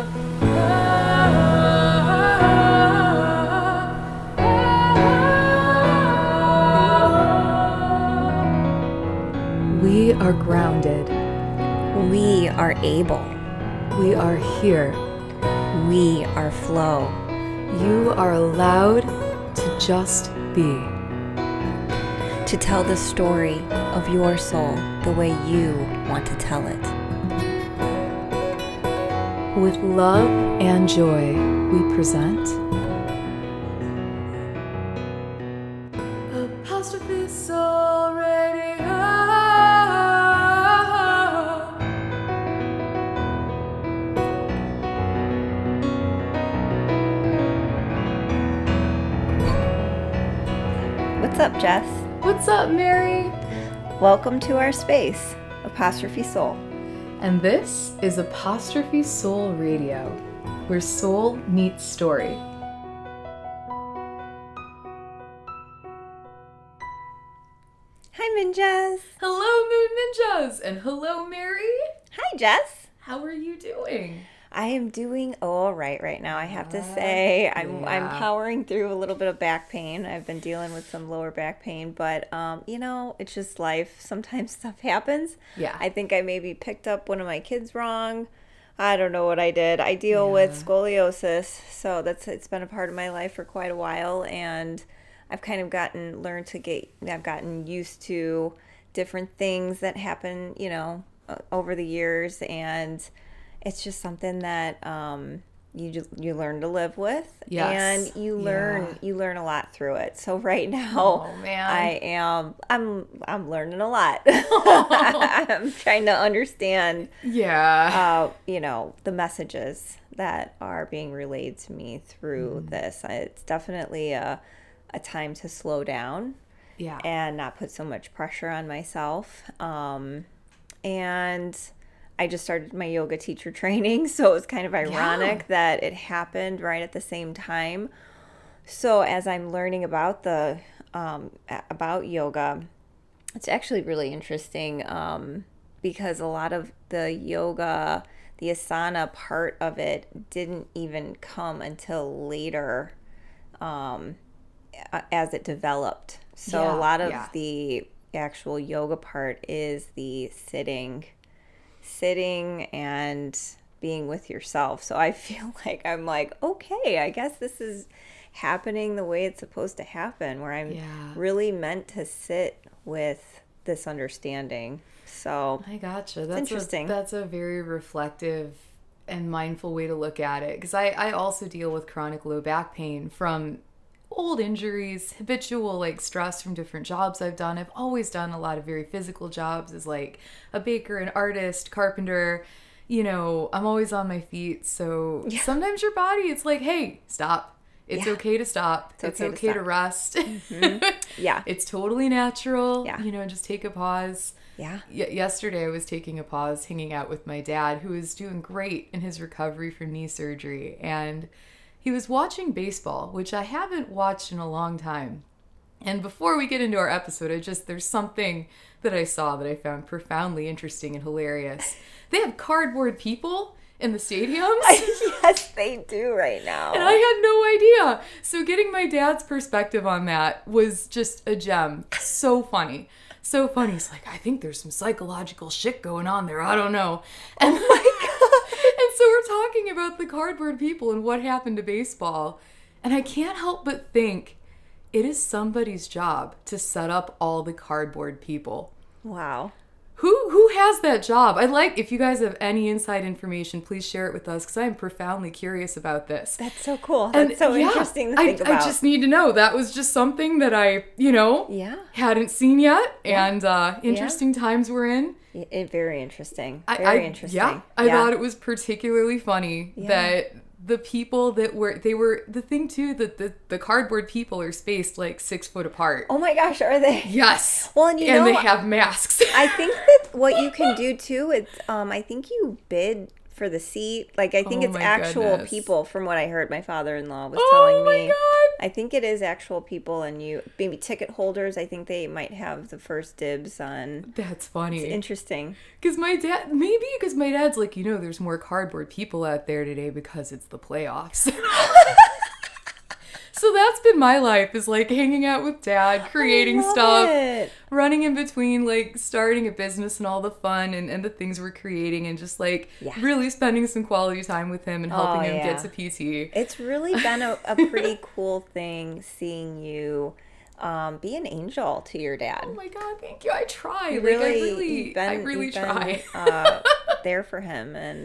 We are grounded. We are able. We are here. We are flow. You are allowed to just be. To tell the story of your soul the way you want to tell it. With love and joy, we present Apostrophe Soul Radio. What's up, Jess? What's up, Mary? Welcome to our space, Apostrophe Soul. And this is Apostrophe Soul Radio, where soul meets story. Hi, Minjas. Hello, Moon Ninjas. And hello, Mary. Hi, Jess. How are you doing? I am doing all right now. I have to say I'm powering through a little bit of back pain. I've been dealing with some lower back pain, but you know, it's just life. Sometimes stuff happens. Yeah. I think I maybe picked up one of my kids wrong. I don't know what I did. I deal with scoliosis, so it's been a part of my life for quite a while, and I've kind of gotten used to different things that happen, you know, over the years, and it's just something that you learn to live with, yes, and you learn a lot through it. So right now, I'm learning a lot. I'm trying to understand, you know, the messages that are being relayed to me through this. It's definitely a time to slow down, and not put so much pressure on myself, and I just started my yoga teacher training, so it was kind of ironic that it happened right at the same time. So as I'm learning about the about yoga, it's actually really interesting because a lot of the yoga, the asana part of it, didn't even come until later as it developed. So a lot of the actual yoga part is the sitting and being with yourself. So I feel like I'm like, okay, I guess this is happening the way it's supposed to happen, where I'm really meant to sit with this understanding. So I gotcha. That's interesting. That's a very reflective and mindful way to look at it, because I also deal with chronic low back pain from old injuries, habitual like stress from different jobs I've done. I've always done a lot of very physical jobs as like a baker, an artist, carpenter. You know, I'm always on my feet. So sometimes your body, it's like, hey, stop. It's okay to stop. It's okay to rest. Mm-hmm. Yeah. It's totally natural. Yeah. You know, just take a pause. Yeah. Yesterday I was taking a pause, hanging out with my dad, who is doing great in his recovery from knee surgery. And he was watching baseball, which I haven't watched in a long time. And before we get into our episode, there's something that I saw that I found profoundly interesting and hilarious. They have cardboard people in the stadiums. Yes, they do right now. And I had no idea. So getting my dad's perspective on that was just a gem. So funny. So funny. He's like, I think there's some psychological shit going on there. I don't know. And and so we're talking about the cardboard people and what happened to baseball. And I can't help but think it is somebody's job to set up all the cardboard people. Wow. Who has that job? I'd like, if you guys have any inside information, please share it with us, because I'm profoundly curious about this. That's so cool. That's so interesting to think about. I just need to know. That was just something that I, you know, hadn't seen yet. Yeah. And interesting times we're in. Very interesting. Very interesting. Yeah. I thought it was particularly funny that the people that were the thing too, that the cardboard people are spaced like 6 foot apart. Oh my gosh, are they? Yes. Well, and they have masks. I think that what you can do too, it's I think you bid for the seat. Like, I think it's actual people from what I heard my father-in-law was telling me. Oh, my God. I think it is actual people, and you maybe ticket holders. I think they might have the first dibs on. That's funny. It's interesting. Because my dad, maybe because my dad's like, you know, there's more cardboard people out there today because it's the playoffs. So that's been my life, is like hanging out with dad, creating stuff, running in between, like starting a business and all the fun and the things we're creating, and just like really spending some quality time with him and helping him get to PT. It's really been a pretty cool thing seeing you be an angel to your dad. Oh my God, thank you. I try. I really try. There for him, and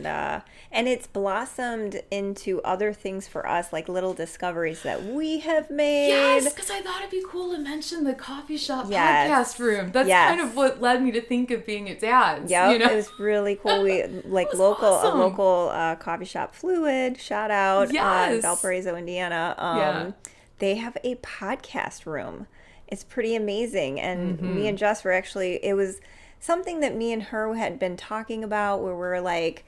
it's blossomed into other things for us, like little discoveries that we have made. Yes, because I thought it'd be cool to mention the coffee shop podcast room. That's kind of what led me to think of being at dad's. Yeah, you know? It was really cool. We like a local coffee shop, Fluid. Shout out, Valparaiso, Indiana. They have a podcast room. It's pretty amazing, and me and Jess were actually. It was something that me and her had been talking about, where we're like,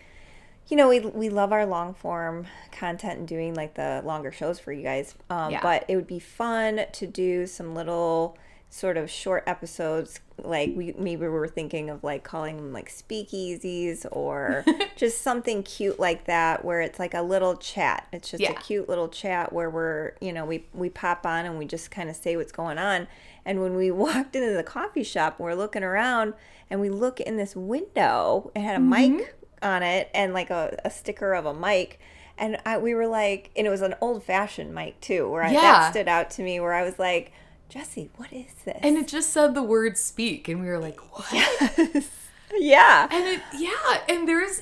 you know, we love our long form content and doing like the longer shows for you guys, but it would be fun to do some little sort of short episodes. Like we were thinking of like calling them like speakeasies or just something cute like that, where it's like a little chat. It's just a cute little chat where we're, you know, we pop on and we just kind of say what's going on. And when we walked into the coffee shop, we're looking around and we look in this window. It had a mic on it and like a sticker of a mic. And we were like, and it was an old fashioned mic too, where that stood out to me, where I was like, Jesse, what is this? And it just said the word speak. And we were like, what? Yes. Yeah. And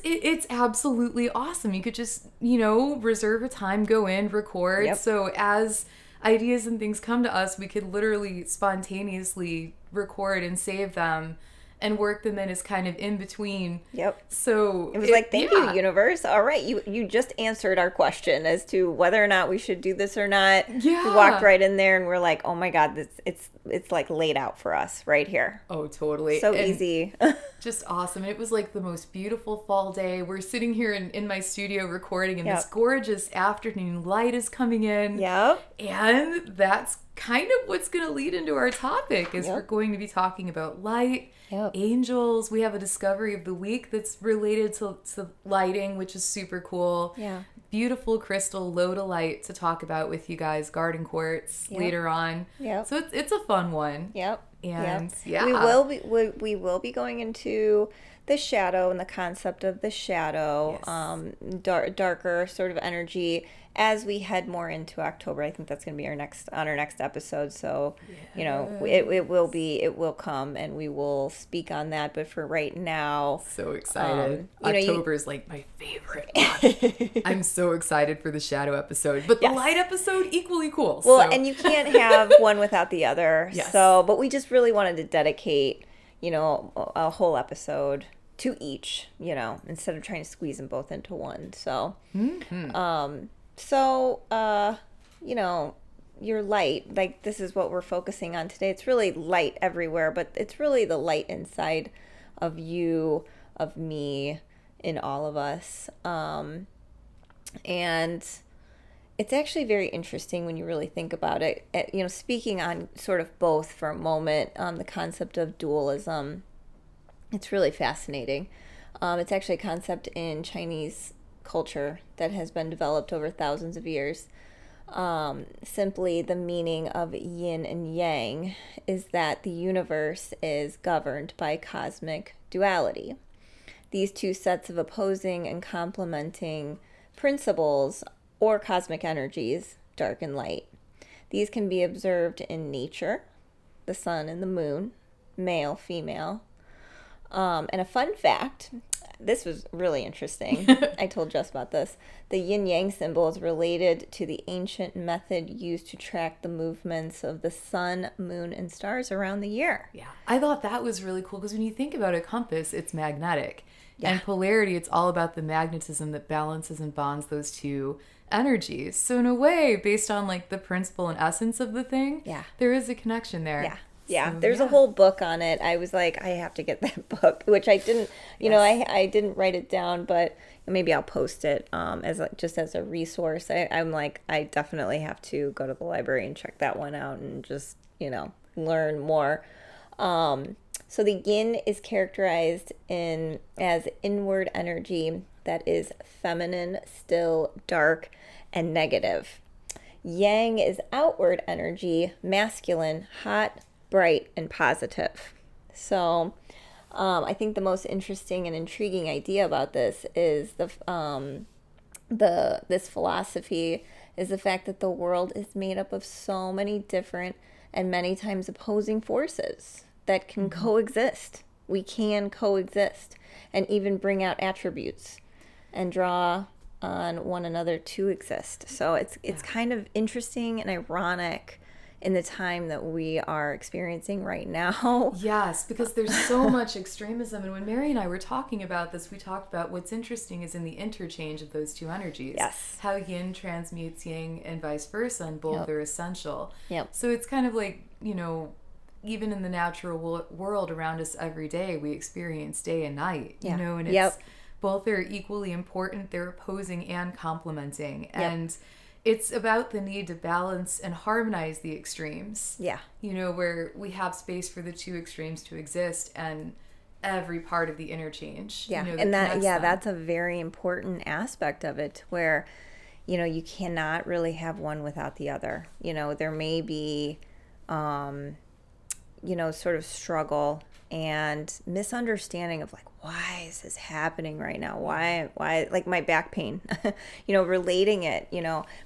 it's absolutely awesome. You could just, you know, reserve a time, go in, record. Yep. So as ideas and things come to us, we could literally spontaneously record and save them and work them in as kind of in between. Yep. So it was like, thank you, universe. All right. You just answered our question as to whether or not we should do this or not. Yeah. We walked right in there and we're like, oh my God, this it's like laid out for us right here. Oh, totally. So and easy. Just awesome. It was like the most beautiful fall day. We're sitting here in my studio recording and this gorgeous afternoon light is coming in. Yep. And that's kind of what's going to lead into our topic is we're going to be talking about light, angels. We have a discovery of the week that's related to lighting, which is super cool. Yeah. Beautiful crystal Lodolite to talk about with you guys, Garden Quartz later on. Yeah. So it's a fun one. Yep. And we will be going into the shadow and the concept of the shadow, darker sort of energy as we head more into October. I think that's going to be our next episode. So, you know, it will come and we will speak on that. But for right now, so excited. October is like my favorite month. I'm so excited for the shadow episode, but the light episode equally cool. Well, and you can't have one without the other. Yes. So, but we just really wanted to dedicate, you know, a whole episode to each, you know, instead of trying to squeeze them both into one. So, you know, your light, like this is what we're focusing on today. It's really light everywhere, but it's really the light inside of you, of me, in all of us. And it's actually very interesting when you really think about it, you know, speaking on sort of both for a moment, the concept of dualism. It's really fascinating. It's actually a concept in Chinese culture that has been developed over thousands of years. Simply the meaning of yin and yang is that the universe is governed by cosmic duality. These two sets of opposing and complementing principles or cosmic energies, dark and light. These can be observed in nature, the sun and the moon, male, female. And a fun fact, this was really interesting. I told Jess about this. The yin-yang symbol is related to the ancient method used to track the movements of the sun, moon, and stars around the year. Yeah, I thought that was really cool because when you think about a compass, it's magnetic. Yeah. And polarity, it's all about the magnetism that balances and bonds those two energies. So in a way, based on like the principle and essence of the thing, there is a connection there. Yeah. Yeah, so, there's a whole book on it. I was like, I have to get that book, which I didn't, I didn't write it down, but maybe I'll post it as a resource. I'm like, I definitely have to go to the library and check that one out and just, learn more. So the yin is characterized as inward energy that is feminine, still, dark, and negative. Yang is outward energy, masculine, hot, bright, and positive. So I think the most interesting and intriguing idea about this is this philosophy is the fact that the world is made up of so many different and many times opposing forces that can coexist. We can coexist and even bring out attributes and draw on one another to exist. So it's kind of interesting and ironic in the time that we are experiencing right now. Yes, because there's so much extremism. And when Mary and I were talking about this, we talked about what's interesting is in the interchange of those two energies. Yes. How yin transmutes yang and vice versa, and both are essential. Yep. So it's kind of like, even in the natural world around us every day, we experience day and night, and it's... Yep. Both are equally important. They're opposing and complementing. Yep. And it's about the need to balance and harmonize the extremes. Yeah. Where we have space for the two extremes to exist and every part of the interchange. Yeah. That's a very important aspect of it, where, you cannot really have one without the other. There may be, sort of struggle and misunderstanding of like, why is this happening right now? Why like my back pain, relating it,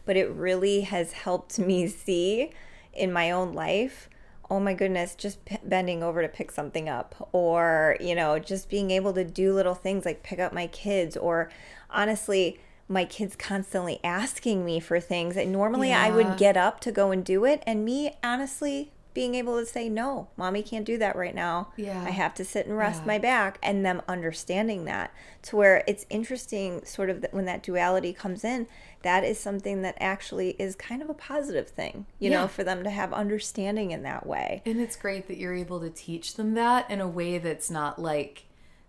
but it really has helped me see in my own life, oh my goodness, just bending over to pick something up, or, just being able to do little things like pick up my kids, or honestly, my kids constantly asking me for things that normally I would get up to go and do it. And me, honestly, being able to say, no, mommy can't do that right now. Yeah. I have to sit and rest my back, and them understanding that, to where it's interesting sort of that when that duality comes in, that is something that actually is kind of a positive thing, you know, for them to have understanding in that way. And it's great that you're able to teach them that in a way that's not like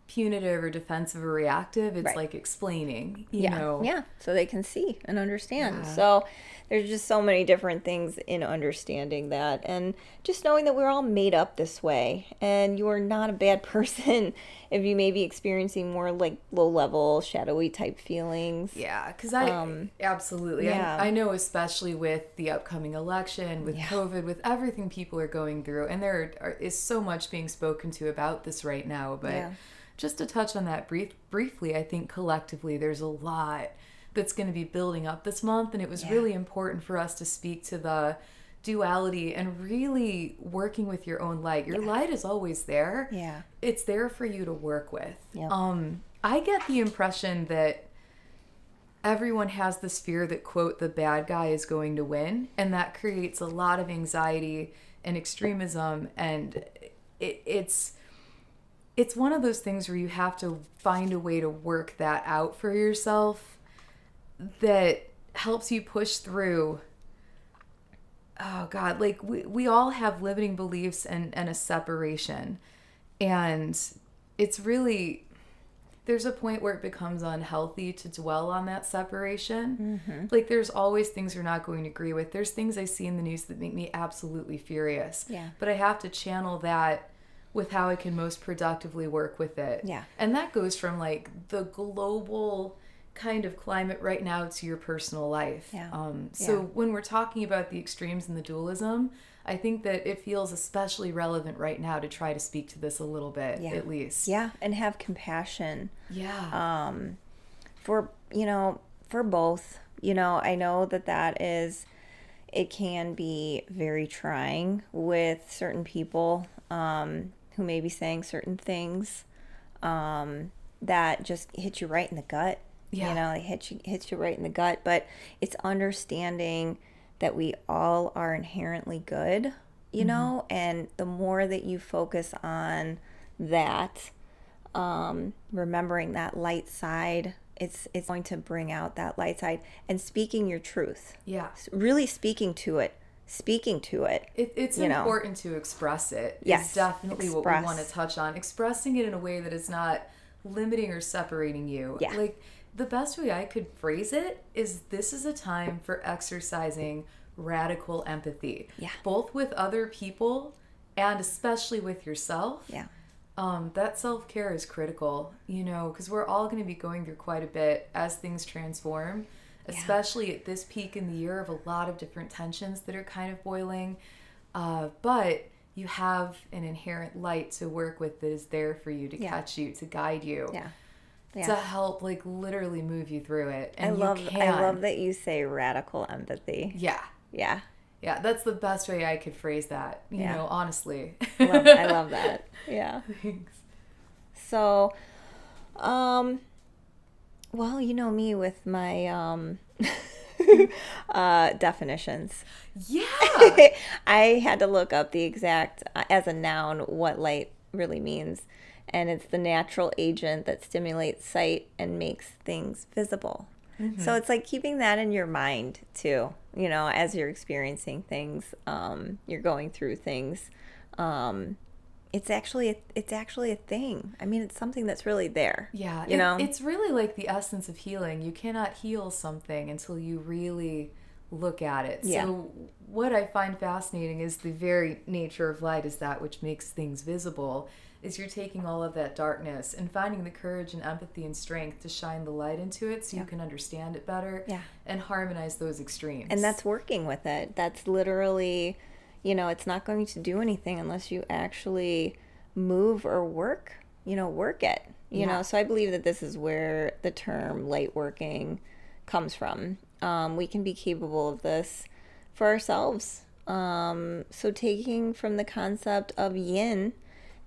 punitive or defensive or reactive. It's like explaining, you know. Yeah, so they can see and understand. Yeah. So there's just so many different things in understanding that, and just knowing that we're all made up this way, and you are not a bad person if you may be experiencing more like low-level, shadowy type feelings. Yeah, because absolutely. Yeah. I know, especially with the upcoming election, with COVID, with everything people are going through, and there is so much being spoken to about this right now, but... Yeah. Just to touch on that briefly, I think collectively there's a lot that's going to be building up this month, and it was really important for us to speak to the duality and really working with your own light. Your light is always there. Yeah. It's there for you to work with. Yep. I get the impression that everyone has this fear that, quote, the bad guy is going to win, and that creates a lot of anxiety and extremism, and it's one of those things where you have to find a way to work that out for yourself that helps you push through. Oh God, like we all have limiting beliefs and a separation. And it's really, there's a point where it becomes unhealthy to dwell on that separation. Mm-hmm. Like there's always things you're not going to agree with. There's things I see in the news that make me absolutely furious. Yeah. But I have to channel that with how I can most productively work with it. Yeah. And that goes from like the global kind of climate right now to your personal life. Yeah. So when we're talking about the extremes and the dualism, I think that it feels especially relevant right now to try to speak to this a little bit, at least. Yeah, and have compassion. Yeah. For both. I know that is, it can be very trying with certain people, who may be saying certain things that just hit you right in the gut. Yeah. It hits you right in the gut. But it's understanding that we all are inherently good, you know, and the more that you focus on that, remembering that light side, it's going to bring out that light side. And speaking your truth. Yeah. Really speaking to it. speaking to it. It's important to express it. Yes. It's definitely what we want to touch on. Expressing it in a way that is not limiting or separating you. Yeah. Like, the best way I could phrase it is this is a time for exercising radical empathy. Yeah. Both with other people and especially with yourself. Yeah. That self-care is critical, because we're all going to be going through quite a bit as things transform, especially at this peak in the year of a lot of different tensions that are kind of boiling. But you have an inherent light to work with that is there for you, to catch you, to guide you. Yeah. Yeah. To help, literally move you through it. And I love that you say radical empathy. Yeah. Yeah. Yeah, that's the best way I could phrase that, you know, honestly. I love that. Yeah. Thanks. So, well, you know me with my definitions. Yeah. I had to look up the exact, as a noun, what light really means. And it's the natural agent that stimulates sight and makes things visible. Mm-hmm. So it's keeping that in your mind too, as you're experiencing things, you're going through things. It's actually a thing. I mean, it's something that's really there. Yeah. It's really the essence of healing. You cannot heal something until you really look at it. Yeah. So what I find fascinating is the very nature of light is that which makes things visible. Is you're taking all of that darkness and finding the courage and empathy and strength to shine the light into it so you can understand it better and harmonize those extremes. And that's working with it. That's literally, it's not going to do anything unless you actually move or work it. You know, so I believe that this is where the term light working comes from. We can be capable of this for ourselves. So taking from the concept of yin,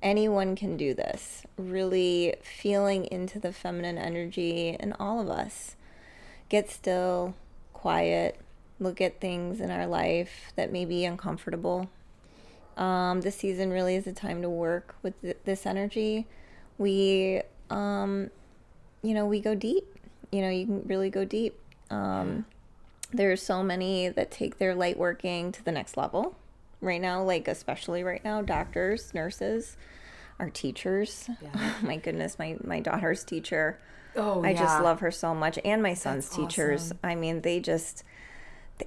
anyone can do this. Really feeling into the feminine energy in all of us. Get still, quiet, look at things in our life that may be uncomfortable. This season really is a time to work with this energy. We, we go deep. You can really go deep. There are so many that take their light working to the next level. Right now, especially right now, doctors, nurses, our teachers. Yeah. Oh, my goodness, my daughter's teacher. Oh, I just love her so much. And my son's teachers. Awesome. I mean, they just,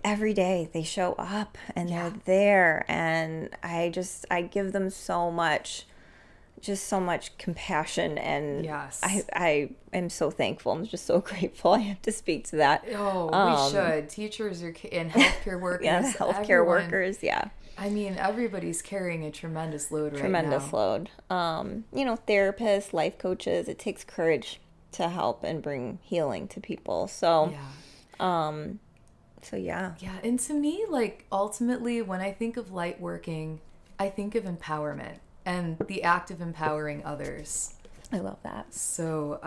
every day they show up and they're there. And I give them so much compassion. And yes. I am so thankful. I'm just so grateful. I have to speak to that. Oh, we should. Teachers and healthcare workers. Yeah. I mean, everybody's carrying a tremendous load right now. Tremendous load. Therapists, life coaches, it takes courage to help and bring healing to people. So, Yeah, and to me, ultimately, when I think of light working, I think of empowerment and the act of empowering others. I love that. So,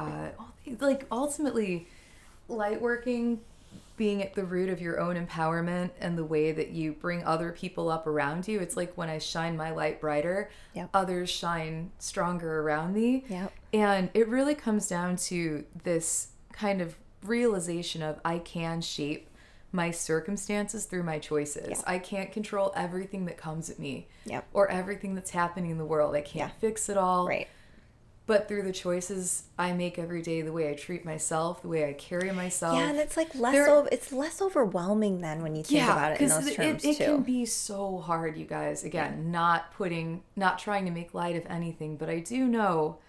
ultimately, light working, being at the root of your own empowerment and the way that you bring other people up around you. It's when I shine my light brighter, others shine stronger around me. Yep. And it really comes down to this kind of realization of I can shape my circumstances through my choices. Yep. I can't control everything that comes at me or everything that's happening in the world. I can't fix it all. Right. But through the choices I make every day, the way I treat myself, the way I carry myself. Yeah, and it's it's less overwhelming then when you think about it in those terms too. It can be so hard, you guys. Again, not trying to make light of anything, but I do know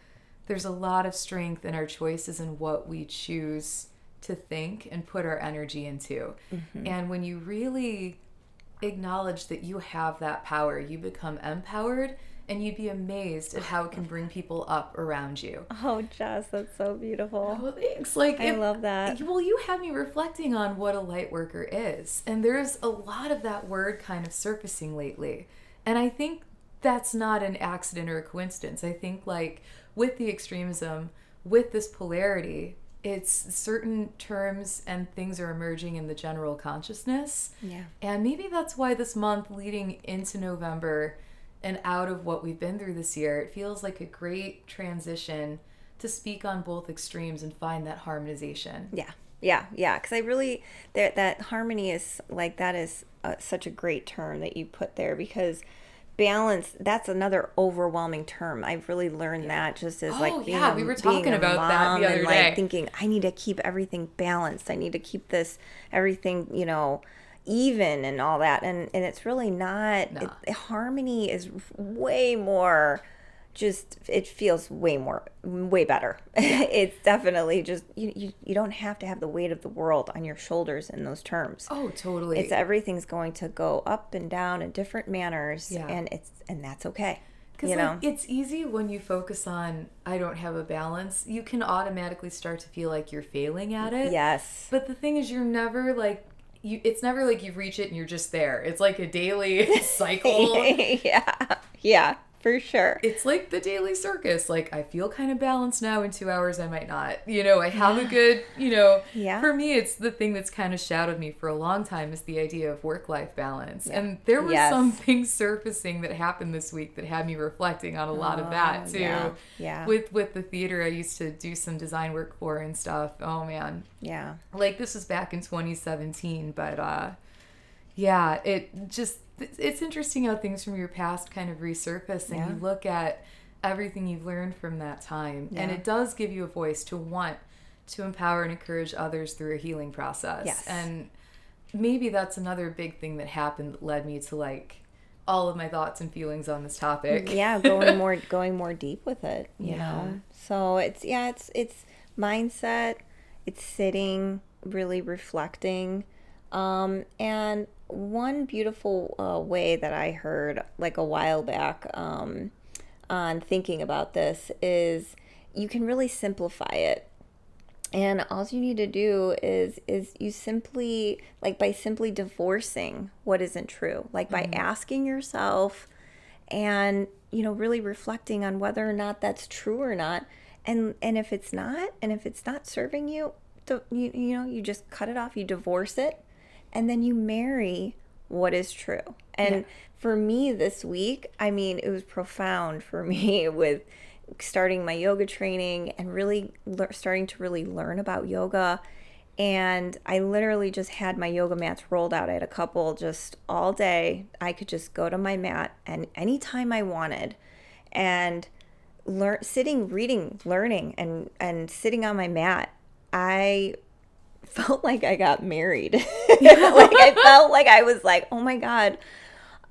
there's a lot of strength in our choices and what we choose to think and put our energy into. Mm-hmm. And when you really acknowledge that you have that power, you become empowered. And you'd be amazed at how it can bring people up around you. Oh, Jess, that's so beautiful. Oh, thanks. I love that. Well, you had me reflecting on what a light worker is. And there's a lot of that word kind of surfacing lately. And I think that's not an accident or a coincidence. I think with the extremism, with this polarity, it's certain terms and things are emerging in the general consciousness. Yeah. And maybe that's why this month leading into November and out of what we've been through this year, it feels like a great transition to speak on both extremes and find that harmonization. Yeah, Yeah, because I really, that harmony is like, that is such a great term that you put there, because balance, that's another overwhelming term. I've really learned that just as like being, we were talking about that the other day. Like thinking, I need to keep everything balanced. I need to keep this, everything, you know, even and all that. And it's really not, harmony is way more... just it feels way better. It's definitely just you don't have to have the weight of the world on your shoulders in those terms. Oh, totally. It's everything's going to go up and down in different manners, and that's okay. Because it's easy when you focus on I don't have a balance, you can automatically start to feel like you're failing at it. Yes. But the thing is, you're never like it's never like you reach it and you're just there. It's like a daily cycle. Yeah. For sure. It's like the daily circus. Like, I feel kind of balanced now. In 2 hours, I might not. I have a good, For me, it's the thing that's kind of shadowed me for a long time is the idea of work-life balance. Yeah. And there were some things surfacing that happened this week that had me reflecting on a lot of that, too. Yeah. With the theater I used to do some design work for and stuff. Oh, man. Yeah. Like, this was back in 2017, but... it's interesting how things from your past kind of resurface and you look at everything you've learned from that time. Yeah. And it does give you a voice to want to empower and encourage others through a healing process. Yes. And maybe that's another big thing that happened that led me to like all of my thoughts and feelings on this topic. Yeah, going more deep with it, you know. So it's mindset, it's sitting, really reflecting. And one beautiful way that I heard like a while back on thinking about this is you can really simplify it. And all you need to do is you simply, like by simply divorcing what isn't true, like by asking yourself and, really reflecting on whether or not that's true or not. And if it's not, and if it's not serving you, you just cut it off, you divorce it. And then you marry what is true. And for me this week, I mean, it was profound for me with starting my yoga training and really starting to really learn about yoga. And I literally just had my yoga mats rolled out. I had a couple just all day. I could just go to my mat and anytime I wanted and learning and sitting on my mat. I felt like I got married. Like I felt like I was like, oh my God,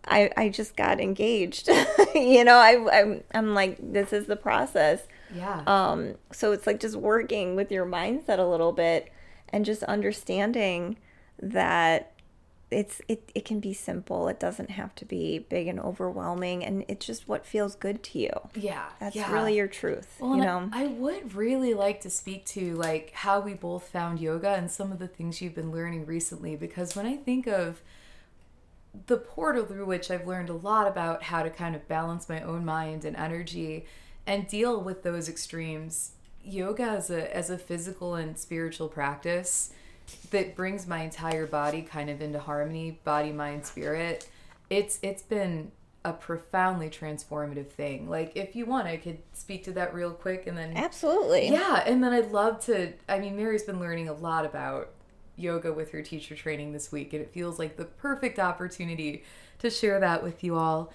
I just got engaged. I'm like, this is the process. Yeah. So it's like just working with your mindset a little bit and just understanding that it can be simple. It doesn't have to be big and overwhelming, and it's just what feels good to you. Yeah. That's really your truth. Well, I would really like to speak to like how we both found yoga and some of the things you've been learning recently, because when I think of the portal through which I've learned a lot about how to kind of balance my own mind and energy and deal with those extremes, yoga as a physical and spiritual practice that brings my entire body kind of into harmony, body, mind, spirit. It's been a profoundly transformative thing. Like, if you want, I could speak to that real quick and then... Absolutely. Yeah, and then I'd love to... I mean, Mary's been learning a lot about yoga with her teacher training this week, and it feels like the perfect opportunity to share that with you all.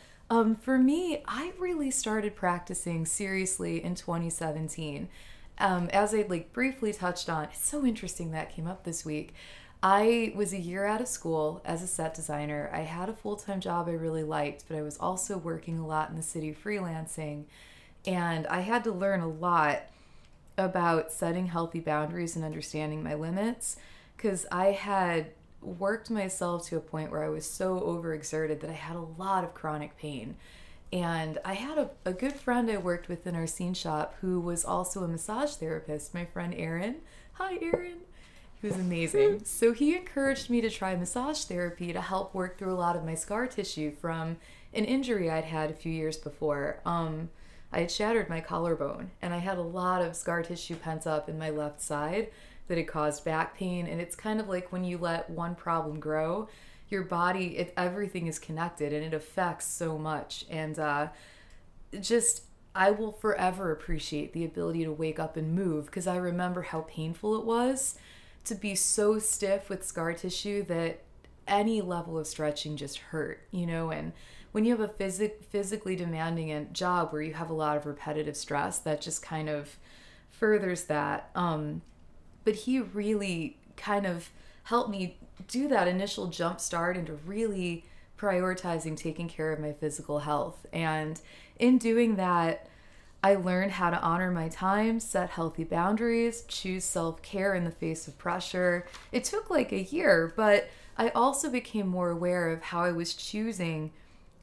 For me, I really started practicing seriously in 2017. As I like briefly touched on, it's so interesting that came up this week. I was a year out of school as a set designer. I had a full-time job I really liked, but I was also working a lot in the city freelancing. And I had to learn a lot about setting healthy boundaries and understanding my limits, because I had worked myself to a point where I was so overexerted that I had a lot of chronic pain. And I had a good friend I worked with in our scene shop who was also a massage therapist, my friend Aaron. Hi, Aaron. He was amazing. So he encouraged me to try massage therapy to help work through a lot of my scar tissue from an injury I'd had a few years before. I had shattered my collarbone, and I had a lot of scar tissue pent up in my left side that had caused back pain. And it's kind of like when you let one problem grow, your body, everything is connected, and it affects so much. And I will forever appreciate the ability to wake up and move, because I remember how painful it was to be so stiff with scar tissue that any level of stretching just hurt, you know. And when you have a physically demanding job where you have a lot of repetitive stress, that just kind of furthers that. But he really kind of helped me do that initial jump start into really prioritizing taking care of my physical health. And in doing that, I learned how to honor my time, set healthy boundaries, choose self-care in the face of pressure. It took like a year, but I also became more aware of how I was choosing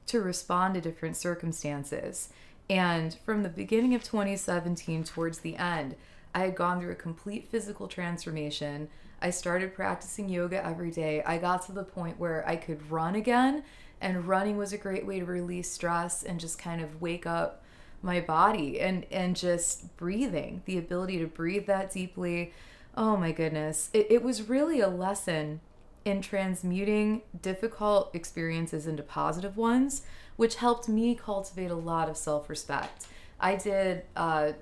to respond to different circumstances. And from the beginning of 2017 towards the end, I had gone through a complete physical transformation. I started practicing yoga every day. I got to the point where I could run again, and running was a great way to release stress and just kind of wake up my body, and just breathing, the ability to breathe that deeply. Oh my goodness. It was really a lesson in transmuting difficult experiences into positive ones, which helped me cultivate a lot of self-respect. I did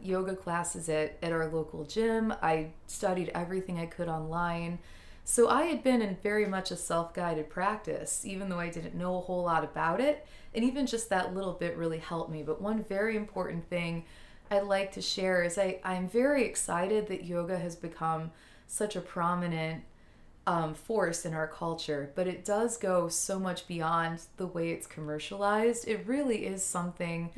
yoga classes at our local gym. I studied everything I could online. So I had been in very much a self-guided practice, even though I didn't know a whole lot about it. And even just that little bit really helped me. But one very important thing I'd like to share is I'm very excited that yoga has become such a prominent force in our culture, but it does go so much beyond the way it's commercialized. It really is something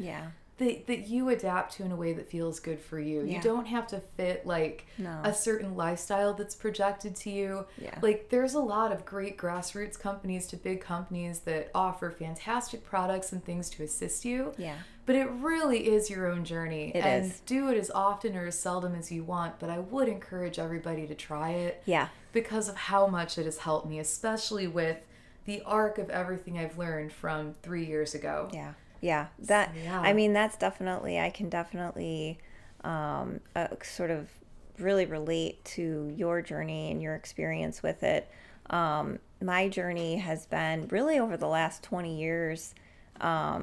that you adapt to in a way that feels good for you. Yeah. You don't have to fit a certain lifestyle that's projected to you. Yeah. Like, there's a lot of great grassroots companies to big companies that offer fantastic products and things to assist you. Yeah. But it really is your own journey. It is. Do it as often or as seldom as you want, but I would encourage everybody to try it. Yeah. Because of how much it has helped me, especially with the arc of everything I've learned from 3 years ago. Yeah. Yeah, that, so, yeah. I mean, that's definitely, I can definitely sort of really relate to your journey and your experience with it. My journey has been really over the last 20 years, you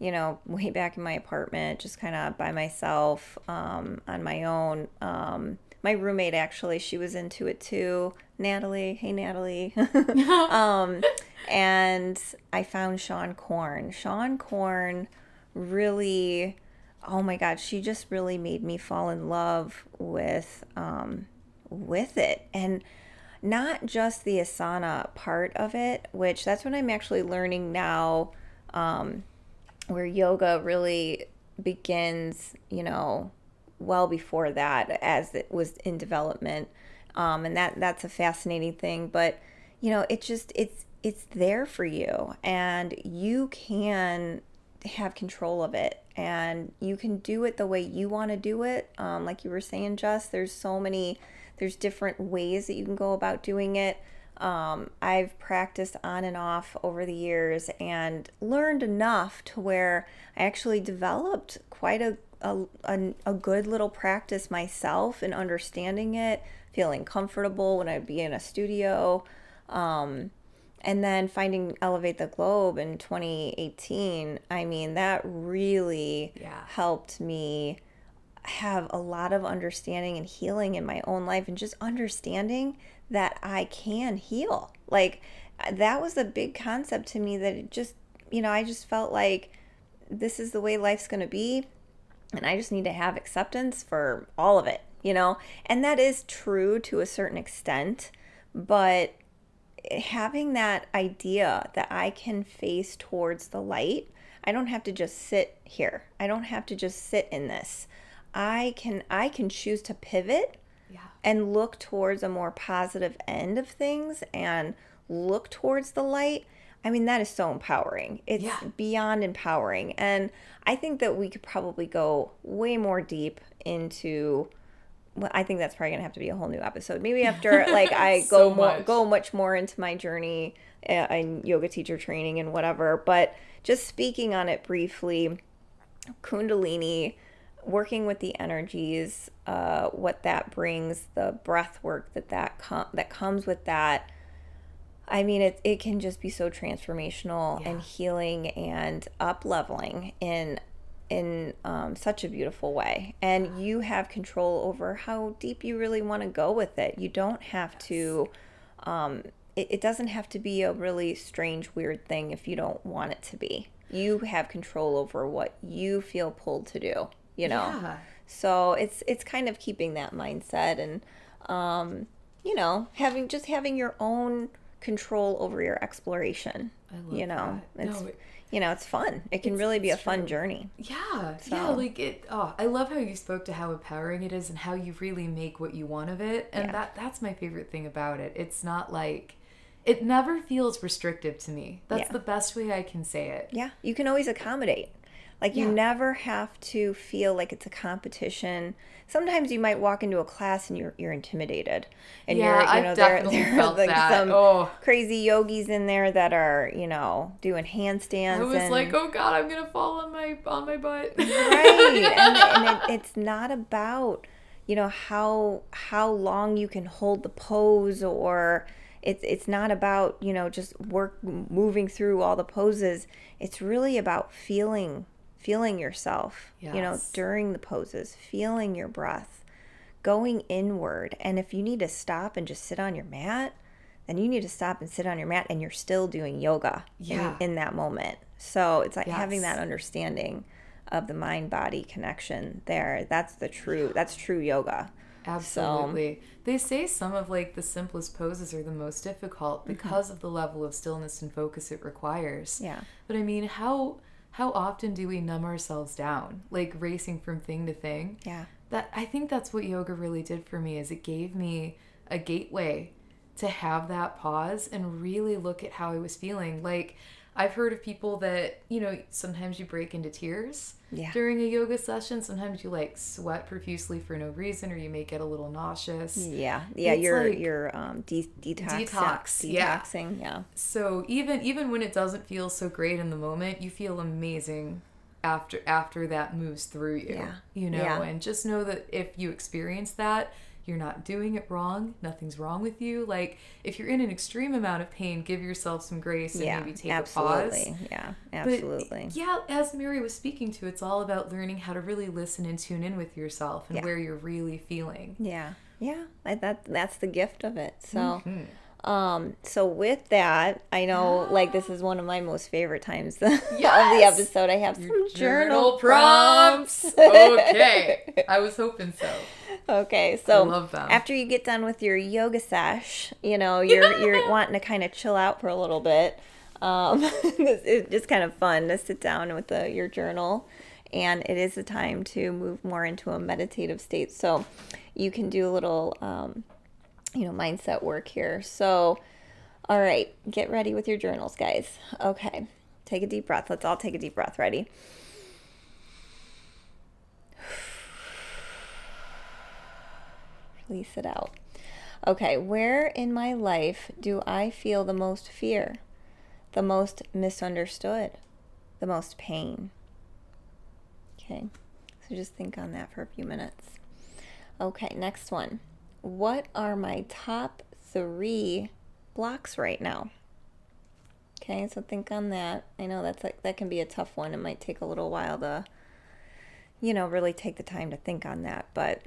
know, way back in my apartment, just kind of by myself, on my own. My roommate, actually, she was into it too. Natalie. Hey, Natalie. And I found Sean Korn. Sean Korn really, oh my God, she just really made me fall in love with it. And not just the asana part of it, which that's what I'm actually learning now, where yoga really begins, you know, well before that, as it was in development. And that's a fascinating thing. But, you know, it's there for you, and you can have control of it, and you can do it the way you want to do it. Like you were saying, Jess, there's different ways that you can go about doing it. I've practiced on and off over the years and learned enough to where I actually developed quite a good little practice myself in understanding it, feeling comfortable when I'd be in a studio. And then finding Elevate the Globe in 2018, I mean, that really helped me have a lot of understanding and healing in my own life, and just understanding that I can heal. Like, that was a big concept to me, that it just, you know, I just felt like this is the way life's going to be, and I just need to have acceptance for all of it, you know? And that is true to a certain extent, but having that idea that I can face towards the light, I don't have to just sit here. I don't have to just sit in this. I can choose to pivot and look towards a more positive end of things and look towards the light. I mean, that is so empowering. It's beyond empowering. And I think that we could probably go way more deep into, well, I think that's probably going to have to be a whole new episode. Maybe after, like, I go much more into my journey and yoga teacher training and whatever. But just speaking on it briefly, Kundalini, working with the energies, what that brings, the breath work that comes with that. I mean, it can just be so transformational and healing and up-leveling in in such a beautiful way. And you have control over how deep you really want to go with it. You don't have yes. to, it doesn't have to be a really strange, weird thing if you don't want it to be. You have control over what you feel pulled to do, you know? Yeah. So it's kind of keeping that mindset and, you know, having your own control over your exploration. I love you know, that. It's, no, you know, it's fun. It can really be a fun journey. Yeah. So. Yeah. Like it, oh, I love how you spoke to how empowering it is and how you really make what you want of it. And yeah. that's my favorite thing about it. It's not like, it never feels restrictive to me. That's yeah. the best way I can say it. Yeah. You can always accommodate. Like yeah. you never have to feel like it's a competition. Sometimes you might walk into a class and you're intimidated, and yeah, you're, you know, I've there are like that. Some crazy yogis in there that are, you know, doing handstands. I was like, oh God, I'm gonna fall on my butt. Right, and it's not about, you know, how long you can hold the pose, or it's not about, you know, just moving through all the poses. It's really about feeling yourself, yes. you know, during the poses, feeling your breath, going inward. And if you need to stop and just sit on your mat, then you need to stop and sit on your mat, and you're still doing yoga yeah. in that moment. So it's like yes. having that understanding of the mind-body connection there. That's true yoga. Absolutely. So, they say some of like the simplest poses are the most difficult because mm-hmm. of the level of stillness and focus it requires. Yeah. But I mean, how often do we numb ourselves down, like racing from thing to thing? Yeah. That I think that's what yoga really did for me, is it gave me a gateway to have that pause and really look at how I was feeling. Like, I've heard of people that, you know, sometimes you break into tears yeah. during a yoga session. Sometimes you like sweat profusely for no reason, or you may get a little nauseous. Yeah. Yeah. Detoxing. Yeah. So even when it doesn't feel so great in the moment, you feel amazing after that moves through you, yeah. you know, yeah. and just know that if you experience that, you're not doing it wrong. Nothing's wrong with you. Like, if you're in an extreme amount of pain, give yourself some grace and yeah, maybe take a pause. Yeah, absolutely. But yeah, as Mary was speaking to, it's all about learning how to really listen and tune in with yourself and yeah. where you're really feeling. Yeah, yeah. That's the gift of it. So, mm-hmm. So with that, I know like this is one of my most favorite times of the episode. I have your some journal prompts. Okay, I was hoping so. Okay, so after you get done with your yoga sesh, you know, you're wanting to kind of chill out for a little bit. It's just kind of fun to sit down with your journal, and it is a time to move more into a meditative state. So you can do a little, you know, mindset work here. So, all right, get ready with your journals, guys. Okay, take a deep breath. Let's all take a deep breath. Ready? Release it out. Okay, where in my life do I feel the most fear, the most misunderstood, the most pain? Okay, so just think on that for a few minutes. Okay, next one. What are my top 3 blocks right now? Okay, so think on that. I know that's like, that can be a tough one. It might take a little while to, you know, really take the time to think on that, but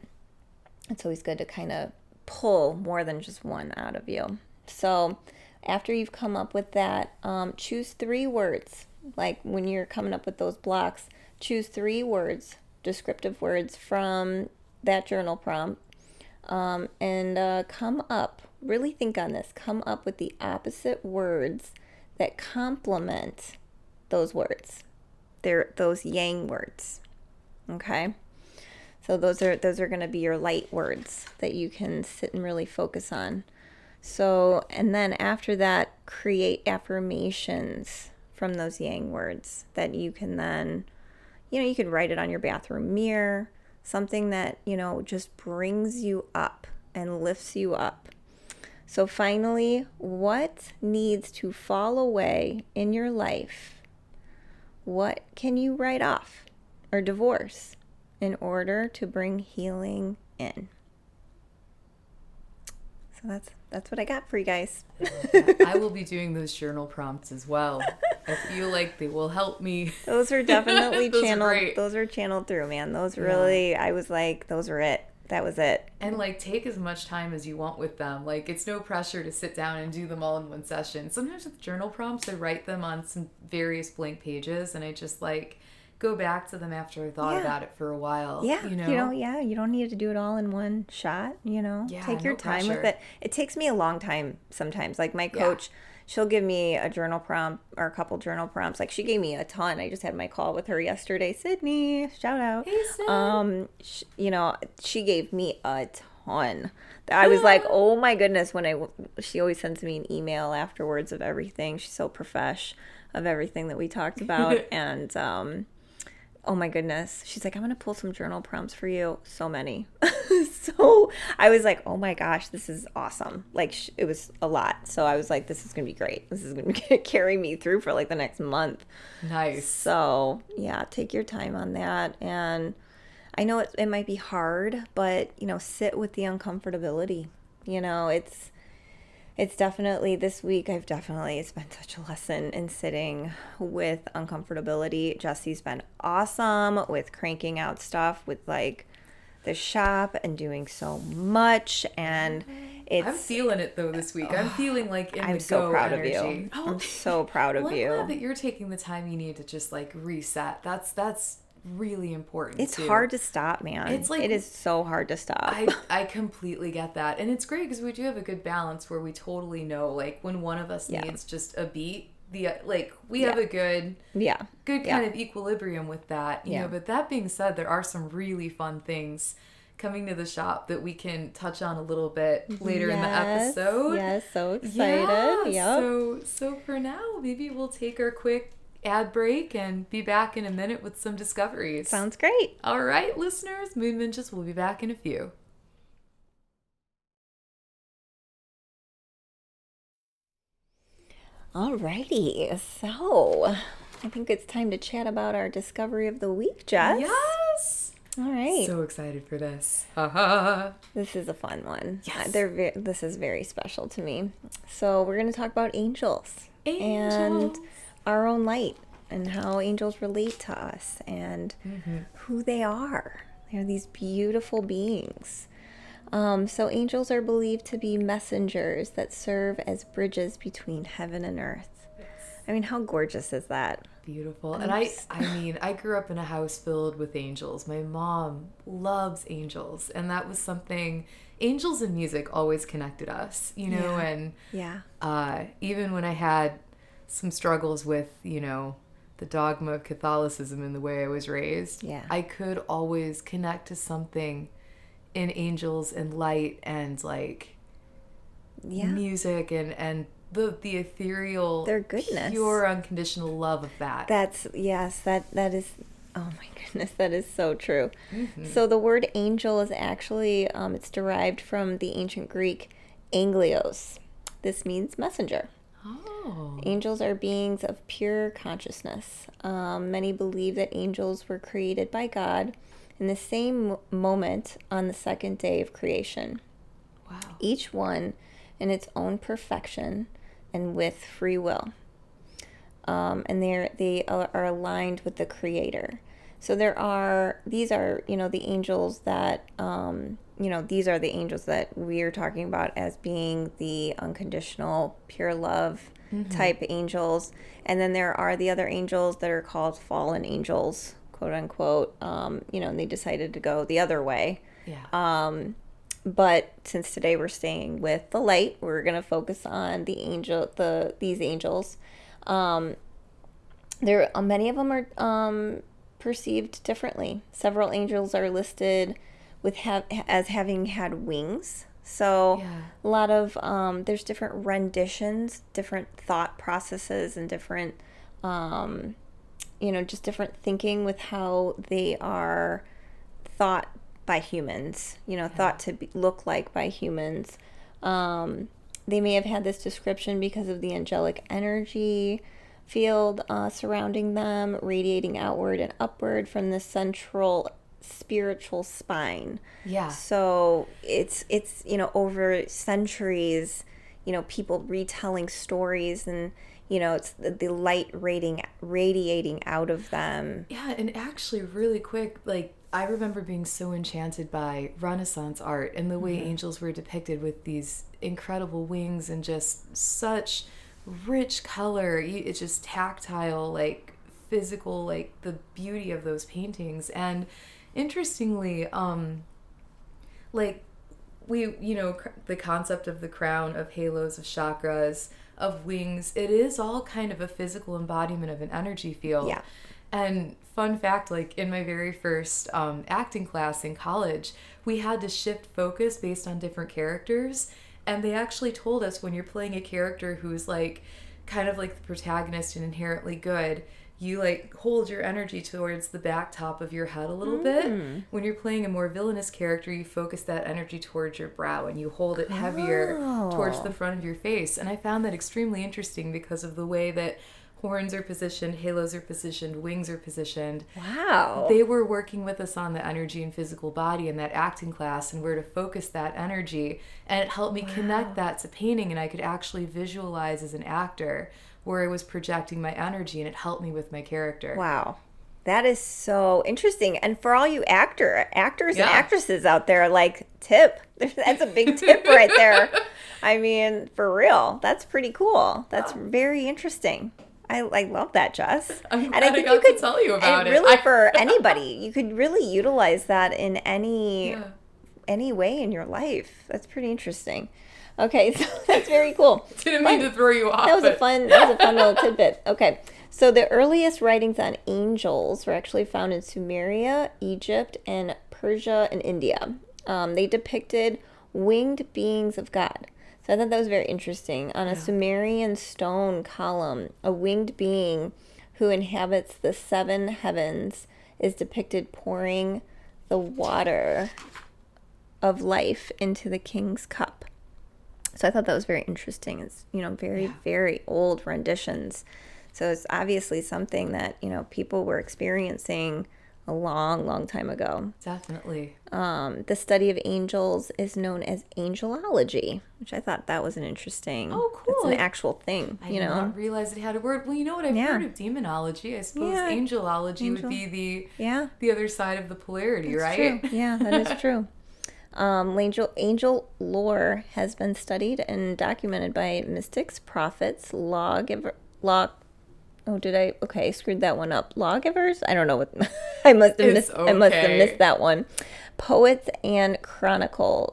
it's always good to kind of pull more than just one out of you. So after you've come up with that, choose 3 words. Like when you're coming up with those blocks, choose 3 words, descriptive words from that journal prompt, and come up, really think on this, come up with the opposite words that complement those words. They're those yang words, okay? So those are going to be your light words that you can sit and really focus on. So, and then after that, create affirmations from those yang words that you can then, you know, you can write it on your bathroom mirror, something that, you know, just brings you up and lifts you up. So finally, what needs to fall away in your life? What can you write off or divorce in order to bring healing in? So that's what I got for you guys. I will be doing those journal prompts as well. I feel like they will help me. Those are definitely channeled through, man. Those really, I was like, those were it. That was it. And like, take as much time as you want with them. Like, it's no pressure to sit down and do them all in one session. Sometimes with journal prompts, I write them on some various blank pages, and I just like go back to them after I thought about it for a while. Yeah, you don't need to do it all in one shot. Take your time with it. It takes me a long time sometimes. Like my coach, she'll give me a journal prompt or a couple journal prompts. Like she gave me a ton. I just had my call with her yesterday. Sydney, shout out. Hey, Sydney. She gave me a ton. I was like, oh my goodness. She always sends me an email afterwards of everything. She's so profesh of everything that we talked about. And oh my goodness. She's like, I'm going to pull some journal prompts for you. So many. So I was like, oh my gosh, this is awesome. Like it was a lot. So I was like, this is going to be great. This is going to carry me through for like the next month. Nice. So yeah, take your time on that. And I know it might be hard, but sit with the uncomfortability. It's definitely, this week it's been such a lesson in sitting with uncomfortability. Jesse's been awesome with cranking out stuff with like the shop and doing so much, and I'm feeling it though this week. I'm feeling like I'm so proud of you. I'm so proud of you. I'm glad that you're taking the time you need to just like reset. That's really important. It's hard to stop, man. It's like, it is so hard to stop. I completely get that. And it's great because we do have a good balance where we totally know like when one of us needs just a beat, we have a good kind of equilibrium with that, you know, but that being said, there are some really fun things coming to the shop that we can touch on a little bit later in the episode. Yes, so excited. Yeah. So for now, maybe we'll take our quick ad break and be back in a minute with some discoveries. Sounds great. All right, listeners, Moon Minches will be back in a few. All righty, so I think it's time to chat about our discovery of the week, Jess. Yes. All right. So excited for this. Ha-ha. This is a fun one. Yes. This is very special to me. So we're going to talk about angels. Angels. And our own light and how angels relate to us and who they are. They're these beautiful beings. So angels are believed to be messengers that serve as bridges between heaven and earth. Yes. I mean, how gorgeous is that? Beautiful. And I grew up in a house filled with angels. My mom loves angels. And that was something, angels and music always connected us, even when I had some struggles with, the dogma of Catholicism and the way I was raised. Yeah. I could always connect to something in angels and light and music and the ethereal, their goodness, pure unconditional love of that. That is oh my goodness, that is so true. So the word angel is actually it's derived from the ancient Greek anglios. This means messenger. Oh. Angels are beings of pure consciousness. Many believe that angels were created by God in the same moment on the second day of creation. Wow. Each one in its own perfection and with free will. And they are aligned with the Creator. So these are the angels that we're talking about as being the unconditional, pure love type angels. And then there are the other angels that are called fallen angels, quote unquote, and they decided to go the other way. Yeah. But since today we're staying with the light, we're going to focus on these angels. There many of them are perceived differently. Several angels are listed as having had wings. So a lot of there's different renditions, different thought processes, and different just different thinking with how they are thought by humans. Thought to look like by humans. They may have had this description because of the angelic energy field surrounding them, radiating outward and upward from the central spiritual spine. So it's over centuries you know, people retelling stories, and, you know, it's the light radiating out of them. Yeah, and actually really quick, like, I remember being so enchanted by Renaissance art and the way mm-hmm. angels were depicted with these incredible wings and just such rich color. It's just tactile, like, physical, like, the beauty of those paintings. And interestingly, like, we, you know, the concept of the crown, of halos, of chakras, of wings, it is all kind of a physical embodiment of an energy field. Yeah. And fun fact, like, in my very first acting class in college, we had to shift focus based on different characters. And they actually told us, when you're playing a character who's, like, kind of like the protagonist and inherently good, you, like, hold your energy towards the back top of your head a little bit. When you're playing a more villainous character, you focus that energy towards your brow and you hold it heavier towards the front of your face. And I found that extremely interesting because of the way that horns are positioned, halos are positioned, wings are positioned. Wow. They were working with us on the energy and physical body in that acting class and where to focus that energy. And it helped me connect that to painting, and I could actually visualize as an actor where I was projecting my energy, and it helped me with my character. Wow. That is so interesting. And for all you actors and actresses out there, like, tip. That's a big tip right there. I mean, for real. That's pretty cool. That's very interesting. I love that, Jess. I'm glad I got to tell you about it. Really, for anybody, you could really utilize that in any way in your life. That's pretty interesting. Okay, so that's very cool. Didn't mean to throw you off. That was a fun little tidbit. Okay, so the earliest writings on angels were actually found in Sumeria, Egypt, and Persia and India. They depicted winged beings of God. So I thought that was very interesting. On a Sumerian stone column, a winged being who inhabits the seven heavens is depicted pouring the water of life into the king's cup. So I thought that was very interesting. It's, you know, very old renditions. So it's obviously something that, you know, people were experiencing a long, long time ago. Definitely. The study of angels is known as angelology, which I thought that was an interesting... Oh, cool. It's an actual thing, you know? I did not realize it had a word. Well, you know what? I've heard of demonology. I suppose angelology would be the other side of the polarity, right? True. Yeah, that is true. Angel lore has been studied and documented by mystics, prophets, lawgivers. I don't know what I must have missed that one. Poets and chroniclers.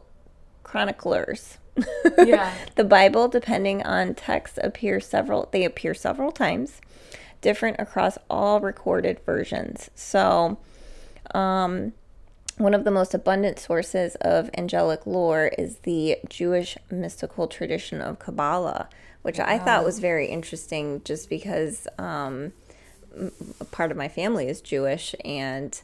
Yeah. The Bible, depending on text, appear several times, different across all recorded versions. So, one of the most abundant sources of angelic lore is the Jewish mystical tradition of Kabbalah, which I thought was very interesting just because a part of my family is Jewish. And,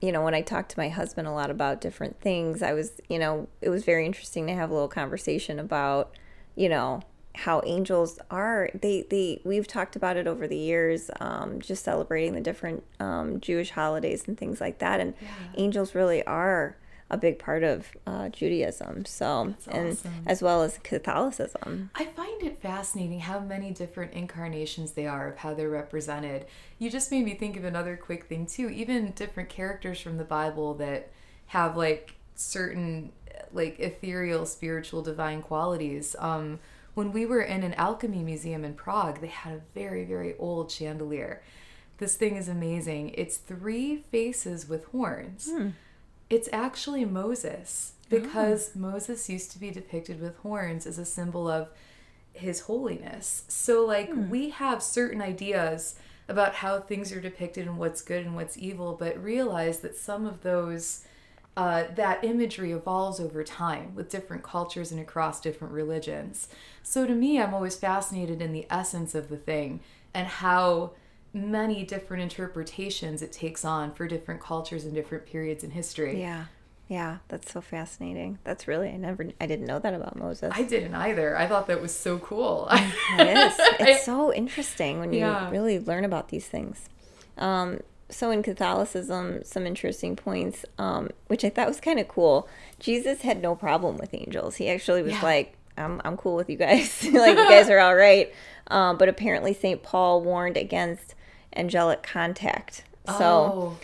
you know, when I talked to my husband a lot about different things, it was very interesting to have a little conversation about, you know, how angels are. We've talked about it over the years, just celebrating the different Jewish holidays and things like that. And angels really are a big part of Judaism. So, awesome. As well as Catholicism. I find it fascinating how many different incarnations they are of how they're represented. You just made me think of another quick thing too. Even different characters from the Bible that have like certain like ethereal, spiritual, divine qualities. When we were in an alchemy museum in Prague, they had a very, very old chandelier. This thing is amazing. It's 3 faces with horns. Mm. It's actually Moses, because Moses used to be depicted with horns as a symbol of his holiness. So, like, we have certain ideas about how things are depicted and what's good and what's evil, but realize that some of those... that imagery evolves over time with different cultures and across different religions. So to me, I'm always fascinated in the essence of the thing and how many different interpretations it takes on for different cultures and different periods in history. Yeah. Yeah, that's so fascinating. That's really, I didn't know that about Moses. I didn't either. I thought that was so cool. It is. It's so interesting when you really learn about these things. So in Catholicism, some interesting points, which I thought was kind of cool. Jesus had no problem with angels. He actually was like, I'm cool with you guys. Like, you guys are all right. But apparently St. Paul warned against angelic contact. So,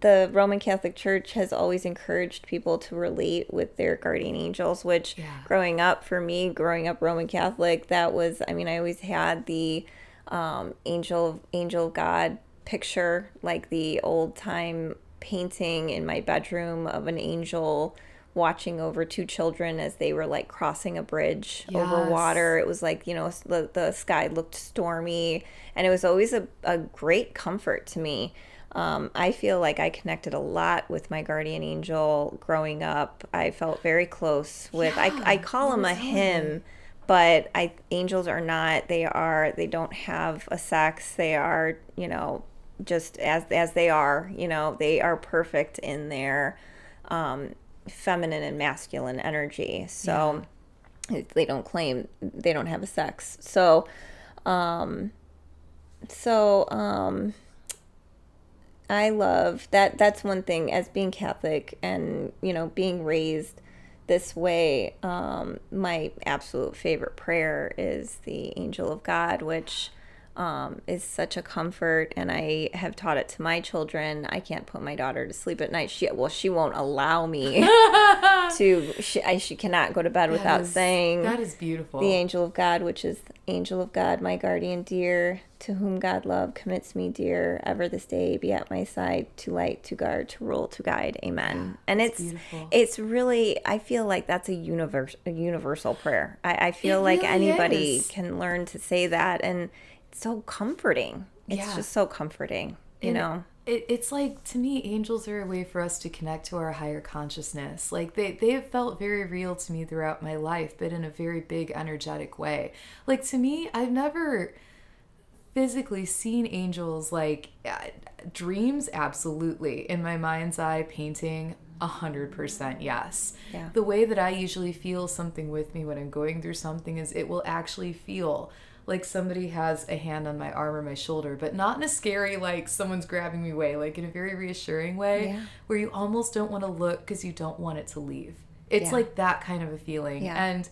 the Roman Catholic Church has always encouraged people to relate with their guardian angels, which growing up, for me, growing up Roman Catholic, that was, I mean, I always had the angel God picture, like the old time painting in my bedroom of an angel watching over two children as they were like crossing a bridge over water. It was like, you know, the sky looked stormy, and it was always a great comfort to me. I feel like I connected a lot with my guardian angel growing up. I felt very close with, I call him a him, but angels are not, they don't have a sex. They are, you know, just as they are, you know, they are perfect in their, feminine and masculine energy. So they don't claim, they don't have a sex. So, I love that. That's one thing, as being Catholic and, you know, being raised this way. My absolute favorite prayer is the Angel of God, which, is such a comfort, and I have taught it to my children. I can't put my daughter to sleep at night. She won't allow me to. She cannot go to bed without saying. That is beautiful. The Angel of God, which is Angel of God, my guardian dear, to whom God love commits me dear. Ever this day be at my side, to light, to guard, to rule, to guide. Amen. Yeah, and it's beautiful. It's really, I feel like that's a universal prayer. I feel it like really anybody can learn to say that, and so comforting. It's just so comforting, you know. It's like, to me, angels are a way for us to connect to our higher consciousness. Like, they have felt very real to me throughout my life, but in a very big, energetic way. Like, to me, I've never physically seen angels. Like, dreams, absolutely. In my mind's eye, painting, 100% yes. Yeah. The way that I usually feel something with me when I'm going through something is it will actually feel like somebody has a hand on my arm or my shoulder, but not in a scary, like, someone's grabbing me way, like in a very reassuring way where you almost don't want to look because you don't want it to leave. It's like that kind of a feeling. Yeah. And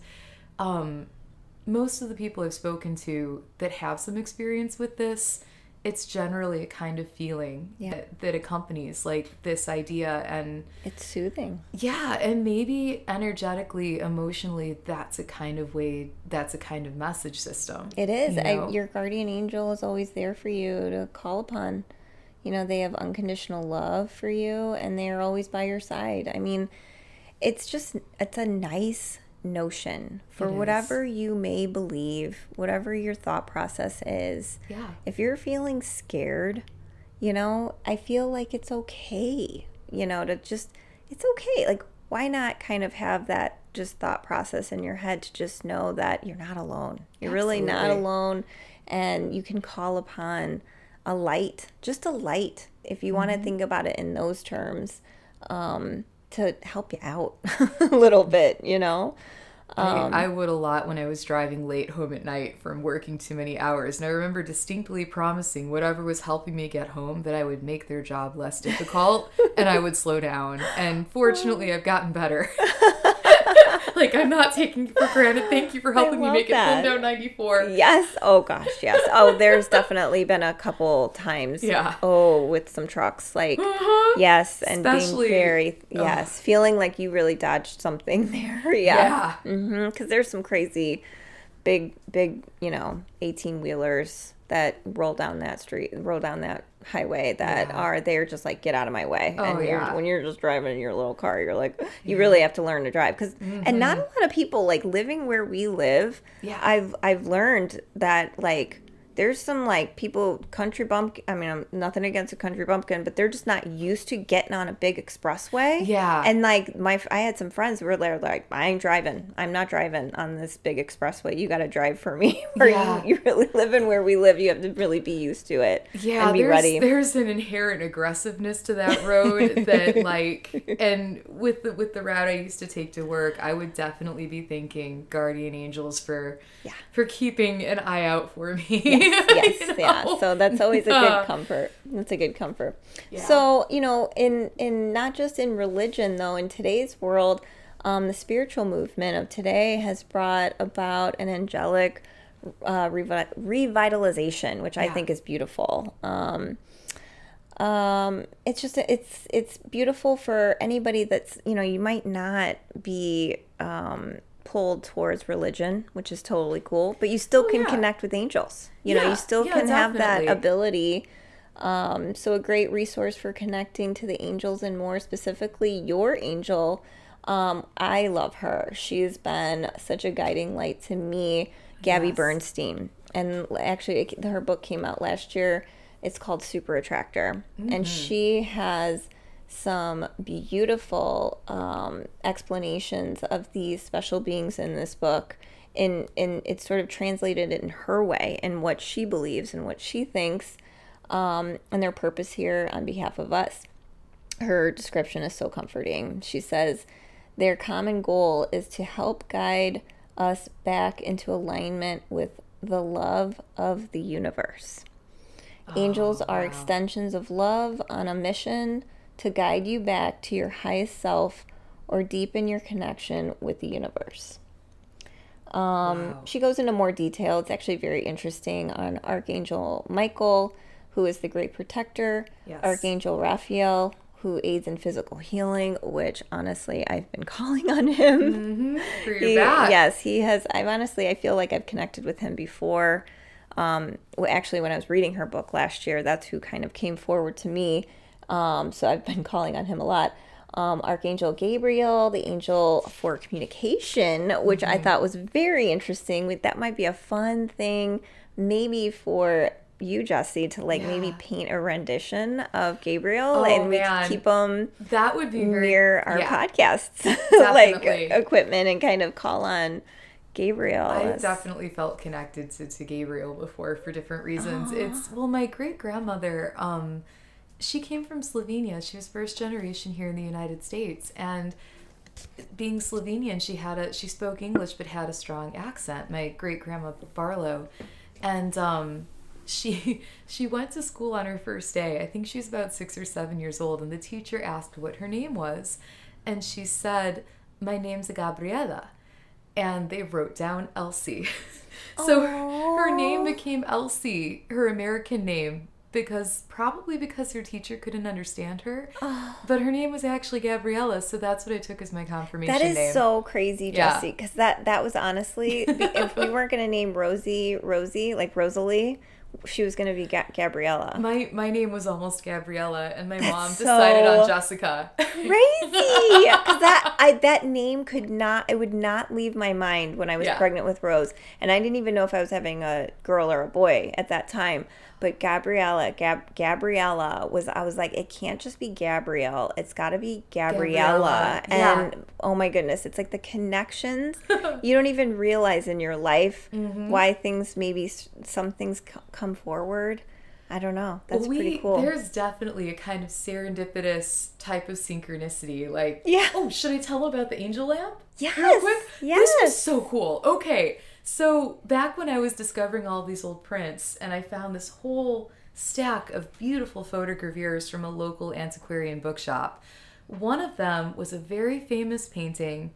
most of the people I've spoken to that have some experience with this, it's generally a kind of feeling that accompanies, like, this idea, and it's soothing. Yeah, and maybe energetically, emotionally, that's a kind of way, that's a kind of message system. It is. You know? Your guardian angel is always there for you to call upon. You know, they have unconditional love for you, and they are always by your side. I mean, it's just, it's a nice notion for whatever you may believe, whatever your thought process is. Yeah. If you're feeling scared, you know, I feel like it's okay, you know, to just, it's okay. Like, why not kind of have that just thought process in your head to just know that you're not alone. You're really not alone, and you can call upon a light, just a light, if you want to think about it in those terms, to help you out a little bit, you know? I would a lot when I was driving late home at night from working too many hours. And I remember distinctly promising whatever was helping me get home that I would make their job less difficult and I would slow down. And fortunately, I've gotten better. Like, I'm not taking it for granted. Thank you for helping me make it home down 94. Yes. Oh, gosh, yes. Oh, there's definitely been a couple times. Yeah. Oh, with some trucks. Like, yes. And especially, being very, feeling like you really dodged something there. Yeah. Yeah. Mm-hmm. Because there's some crazy big, you know, 18-wheelers that roll down that street, roll down that highway, that are, they're just like, get out of my way. Oh, and when you're just driving in your little car, you're like, you really have to learn to drive. Cause, and not a lot of people, like, living where we live, I've learned that, like, there's some, like, people, country bumpkin, I mean, I'm nothing against a country bumpkin, but they're just not used to getting on a big expressway. Yeah. And, like, I had some friends who were there, like, I'm not driving on this big expressway. You got to drive for me. Or you really live in where we live. You have to really be used to it. Yeah. And be ready. There's an inherent aggressiveness to that road that, like, and with the route I used to take to work, I would definitely be thanking guardian angels for keeping an eye out for me. Yeah. Yes, you know? Yeah. So that's always a good comfort. That's a good comfort. Yeah. So, you know, in not just in religion, though, in today's world, The spiritual movement of today has brought about an angelic revitalization, which I think is beautiful. It's just, it's beautiful for anybody that's, you know, you might not be, pulled towards religion, which is totally cool, but you still can connect with angels, you know, you still can have that ability. So a great resource for connecting to the angels, and more specifically your angel. I love her. She's been such a guiding light to me, Gabby Bernstein. And actually her book came out last year. It's called Super Attractor. Mm-hmm. And she has some beautiful explanations of these special beings in this book. And it's sort of translated in her way and what she believes and what she thinks and their purpose here on behalf of us. Her description is so comforting. She says, their common goal is to help guide us back into alignment with the love of the universe. Angels are extensions of love on a mission to guide you back to your highest self or deepen your connection with the universe. She goes into more detail. It's actually very interesting on Archangel Michael, who is the great protector, Archangel Raphael, who aids in physical healing, which honestly I've been calling on him. Mm-hmm. For your back. Yes, he has. I feel like I've connected with him before. Actually, when I was reading her book last year, that's who kind of came forward to me. So I've been calling on him a lot. Archangel Gabriel, the angel for communication, which I thought was very interesting. That might be a fun thing maybe for you, Jesse, to maybe paint a rendition of Gabriel and we can keep them near our podcasts, equipment, and kind of call on Gabriel. I definitely felt connected to Gabriel before for different reasons. My great-grandmother, she came from Slovenia. She was first generation here in the United States, and being Slovenian, she spoke English but had a strong accent, my great-grandma Barlow, and she went to school on her first day. I think she was about 6 or 7 years old, and the teacher asked what her name was, and she said, "My name's Gabriela." And they wrote down Elsie. So her name became Elsie, her American name, because her teacher couldn't understand her. But her name was actually Gabriella, so that's what I took as my confirmation name. That is so crazy, Jesse, because that was honestly, if we weren't going to name Rosie, like Rosalie, she was going to be Gabriella. My name was almost Gabriella, and my mom decided on Jessica. Crazy! Because that name would not leave my mind when I was pregnant with Rose. And I didn't even know if I was having a girl or a boy at that time. But Gabriella I was like, it can't just be Gabrielle. It's got to be Gabriella. And oh my goodness, it's like the connections you don't even realize in your life why things, maybe some things come forward. I don't know. That's pretty cool. There's definitely a kind of serendipitous type of synchronicity. Should I tell about the angel lamp? Yes. Real quick? Yes. This was so cool. Okay. So back when I was discovering all these old prints, and I found this whole stack of beautiful photogravures from a local antiquarian bookshop, one of them was a very famous painting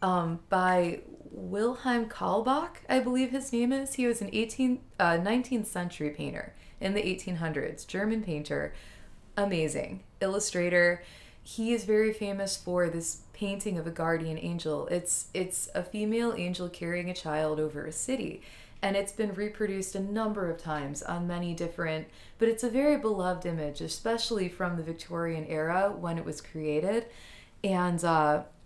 by Wilhelm Kaulbach, I believe his name is. He was an 19th century painter in the 1800s, German painter, amazing illustrator. He is very famous for this painting of a guardian angel. It's a female angel carrying a child over a city, and it's been reproduced a number of times on many different, but it's a very beloved image, especially from the Victorian era when it was created. And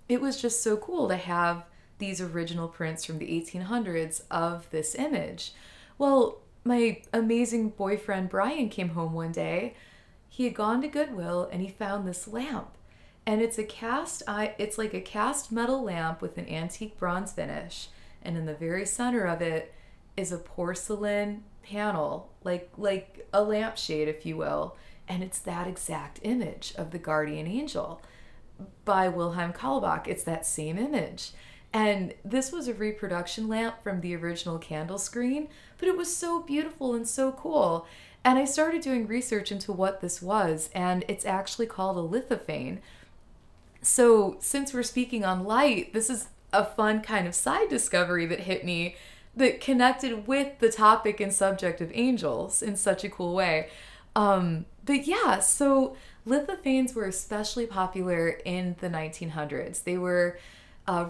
it was just so cool to have these original prints from the 1800s of this image. Well, my amazing boyfriend Brian came home one day. He had gone to Goodwill and he found this lamp, and it's like a cast metal lamp with an antique bronze finish, and in the very center of it is a porcelain panel, like a lampshade, if you will, and it's that exact image of the guardian angel by Wilhelm Kaulbach. It's that same image. And this was a reproduction lamp from the original candle screen, but it was so beautiful and so cool. And I started doing research into what this was, and it's actually called a lithophane. So since we're speaking on light, this is a fun kind of side discovery that hit me that connected with the topic and subject of angels in such a cool way. But yeah, so Lithophanes were especially popular in the 1900s. They were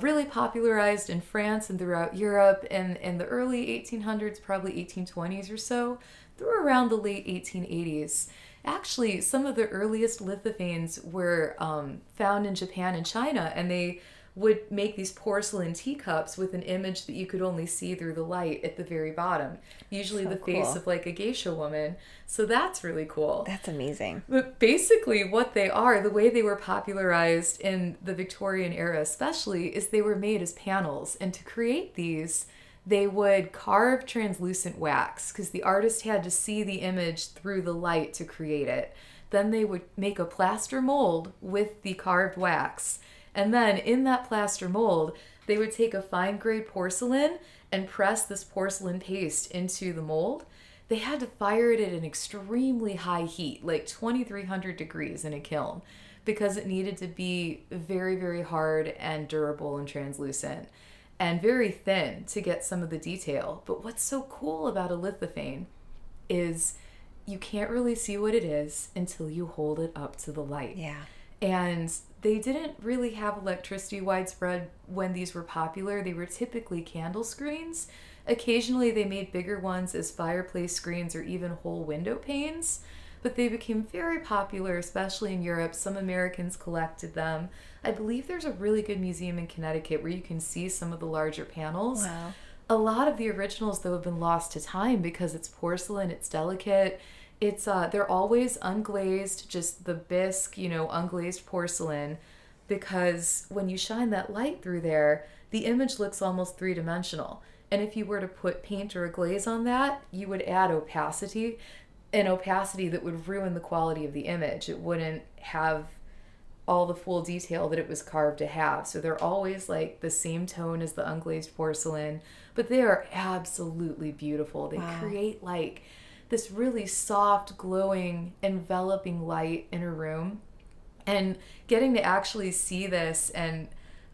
really popularized in France and throughout Europe, and in the early 1800s, probably 1820s or so, through around the late 1880s. Actually, some of the earliest lithophanes were found in Japan and China, and they would make these porcelain teacups with an image that you could only see through the light at the very bottom. Usually so the face cool. of like a geisha woman. So that's really cool. That's amazing. But basically what they are, the way they were popularized in the Victorian era especially, is they were made as panels. And to create these, they would carve translucent wax because the artist had to see the image through the light to create it. Then they would make a plaster mold with the carved wax. And then in that plaster mold, they would take a fine grade porcelain and press this porcelain paste into the mold. They had to fire it at an extremely high heat, like 2,300 degrees in a kiln, because it needed to be very, very hard and durable and translucent and very thin to get some of the detail. But what's so cool about a lithophane is you can't really see what it is until you hold it up to the light. Yeah. And they didn't really have electricity widespread when these were popular. They were typically candle screens. Occasionally they made bigger ones as fireplace screens or even whole window panes, but they became very popular, especially in Europe. Some Americans collected them. I believe there's a really good museum in Connecticut where you can see some of the larger panels. Wow. A lot of the originals, though, have been lost to time because it's porcelain, it's delicate. It's they're always unglazed, just the bisque, you know, unglazed porcelain, because when you shine that light through there, the image looks almost three-dimensional. And if you were to put paint or a glaze on that, you would add opacity, an opacity that would ruin the quality of the image. It wouldn't have all the full detail that it was carved to have. So they're always like the same tone as the unglazed porcelain, but they are absolutely beautiful. They Wow. create like this really soft, glowing, enveloping light in a room. And getting to actually see this, and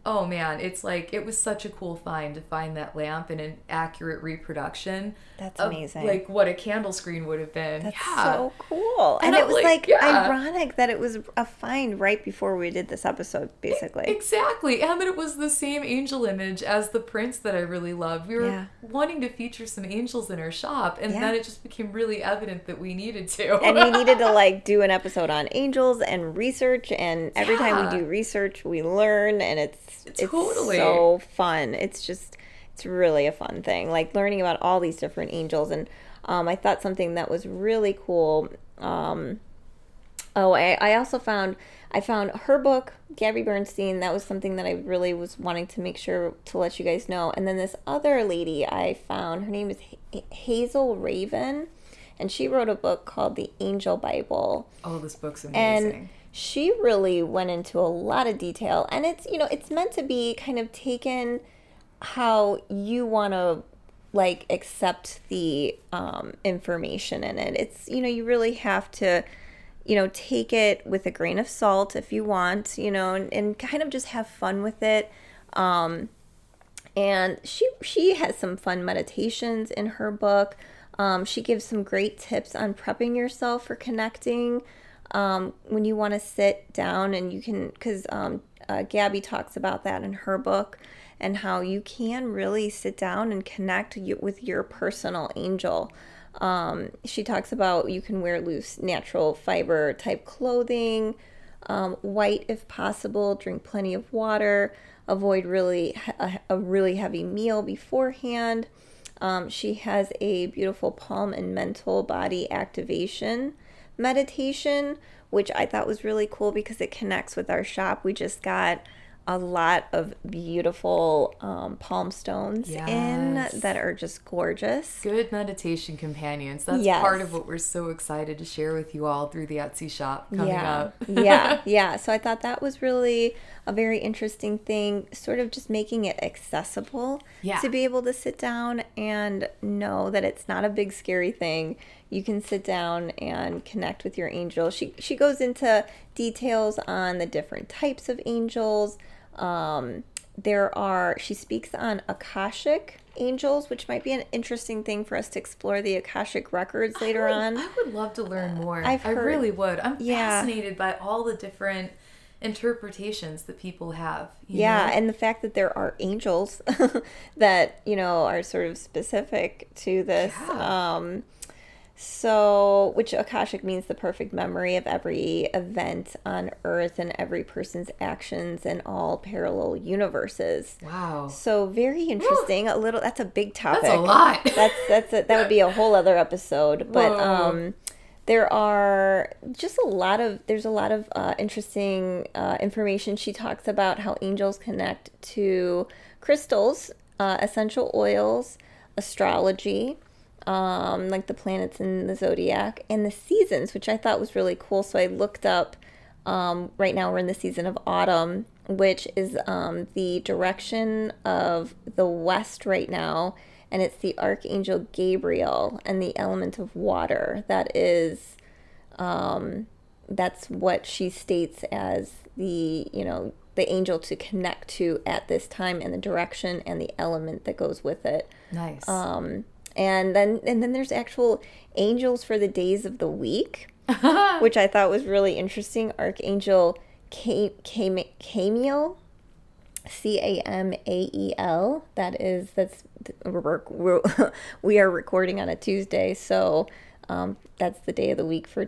oh man, it's like, it was such a cool find to find that lamp in an accurate reproduction. That's amazing. Like what a candle screen would have been. That's yeah. so cool. And it was like yeah. ironic that it was a find right before we did this episode, basically. Exactly. And that it was the same angel image as the prints that I really loved. We were yeah. wanting to feature some angels in our shop, and yeah. then it just became really evident that we needed to. And we needed to like do an episode on angels and research, and every yeah. time we do research, we learn, and it's so fun. It's really a fun thing, like learning about all these different angels. And I thought something that was really cool. I found her book, Gabby Bernstein. That was something that I really was wanting to make sure to let you guys know. And then this other lady I found, her name is Hazel Raven, and she wrote a book called The Angel Bible. Oh, this book's amazing. And she really went into a lot of detail, and it's, you know, it's meant to be kind of taken how you want to like accept the information in it. It's, you know, you really have to, you know, take it with a grain of salt if you want, you know, and kind of just have fun with it. And she has some fun meditations in her book. She gives some great tips on prepping yourself for connecting. When you want to sit down, and you can, because Gabby talks about that in her book, and how you can really sit down and connect with your personal angel. She talks about you can wear loose natural fiber type clothing, white if possible, drink plenty of water, avoid a really heavy meal beforehand. She has a beautiful palm and mental body activation meditation, which I thought was really cool because it connects with our shop. We just got a lot of beautiful palm stones yes. in that are just gorgeous. Good meditation companions. That's yes. part of what we're so excited to share with you all through the Etsy shop coming yeah. up. yeah. So I thought that was really a very interesting thing, sort of just making it accessible to be able to sit down and know that it's not a big scary thing. You can sit down and connect with your angel. She goes into details on the different types of angels. She speaks on Akashic angels, which might be an interesting thing for us to explore, the Akashic records later on. I would love to learn more. I really would. I'm fascinated by all the different interpretations that people have. You know? And the fact that there are angels that, you know, are sort of specific to this. Yeah. Which Akashic means the perfect memory of every event on Earth and every person's actions in all parallel universes. Wow. So very interesting. Woo. That's a big topic. That's a lot. That would be a whole other episode. But there's a lot of interesting information. She talks about how angels connect to crystals, essential oils, astrology, like the planets in the zodiac and the seasons, which I thought was really cool. So I looked up, right now we're in the season of autumn, which is the direction of the west right now, and it's the Archangel Gabriel and the element of water. That is, that's what she states as the, you know, the angel to connect to at this time, and the direction and the element that goes with it. Nice. And then there's actual angels for the days of the week, which I thought was really interesting. Archangel Camiel, Camael. That's we are recording on a Tuesday, so that's the day of the week for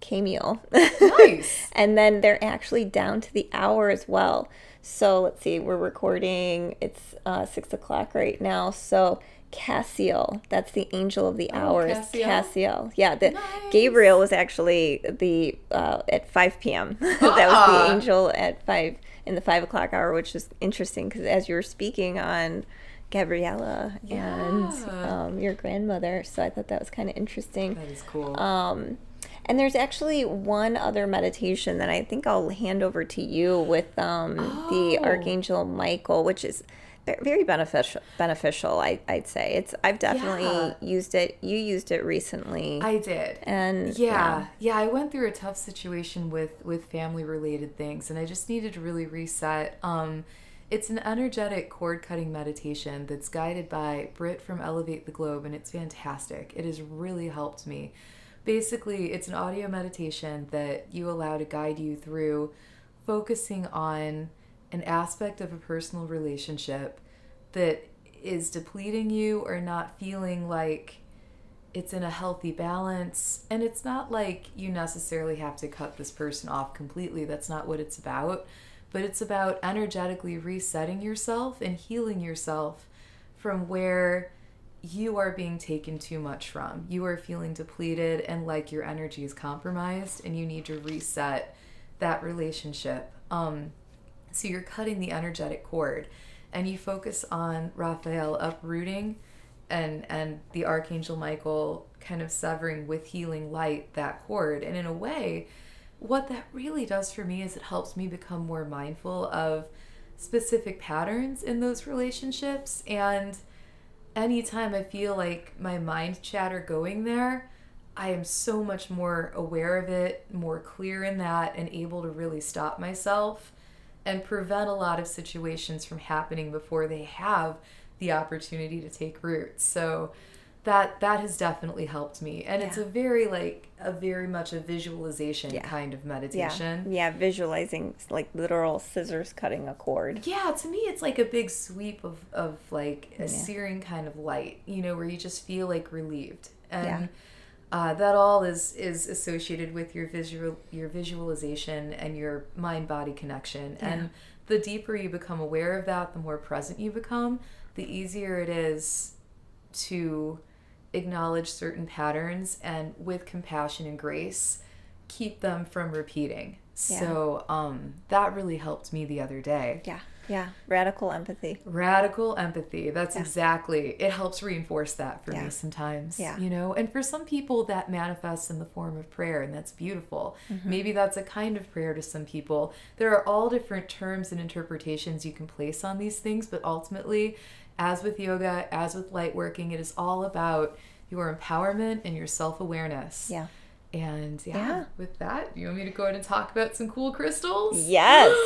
Camiel. Nice. And then they're actually down to the hour as well. So let's see, we're recording. It's 6:00 right now, so. Cassiel, that's the angel of the hours. Cassiel. Yeah, Gabriel was actually the at 5 p.m. That was the angel at 5 in the 5:00 hour, which is interesting because as you were speaking on Gabriella and your grandmother, so I thought that was kind of interesting. That is cool. And there's actually one other meditation that I think I'll hand over to you with the Archangel Michael, which is very beneficial, I'd say. I've definitely used it. You used it recently. I did. And I went through a tough situation with family-related things, and I just needed to really reset. It's an energetic cord-cutting meditation that's guided by Britt from Elevate the Globe, and it's fantastic. It has really helped me. Basically, it's an audio meditation that you allow to guide you through focusing on an aspect of a personal relationship that is depleting you or not feeling like it's in a healthy balance. And it's not like you necessarily have to cut this person off completely. That's not what it's about. But it's about energetically resetting yourself and healing yourself from where you are being taken too much from. You are feeling depleted and like your energy is compromised and you need to reset that relationship. So you're cutting the energetic cord, and you focus on Raphael uprooting and the Archangel Michael kind of severing with healing light that cord. And in a way, what that really does for me is it helps me become more mindful of specific patterns in those relationships. And anytime I feel like my mind chatter going there, I am so much more aware of it, more clear in that, and able to really stop myself and prevent a lot of situations from happening before they have the opportunity to take root. So that has definitely helped me. And it's a very much a visualization kind of meditation. Yeah, visualizing, like literal scissors cutting a cord. Yeah, to me it's like a big sweep of like a searing kind of light, you know, where you just feel like relieved. And that all is associated with your visualization and your mind-body connection. Yeah. And the deeper you become aware of that, the more present you become, the easier it is to acknowledge certain patterns and with compassion and grace, keep them from repeating. Yeah. So that really helped me the other day. Yeah. Yeah, radical empathy. Radical empathy. That's exactly. It helps reinforce that for me sometimes, you know. And for some people that manifests in the form of prayer, and that's beautiful. Mm-hmm. Maybe that's a kind of prayer to some people. There are all different terms and interpretations you can place on these things, but ultimately, as with yoga, as with light working, it is all about your empowerment and your self-awareness. Yeah. And with that, you want me to go in and talk about some cool crystals? Yes,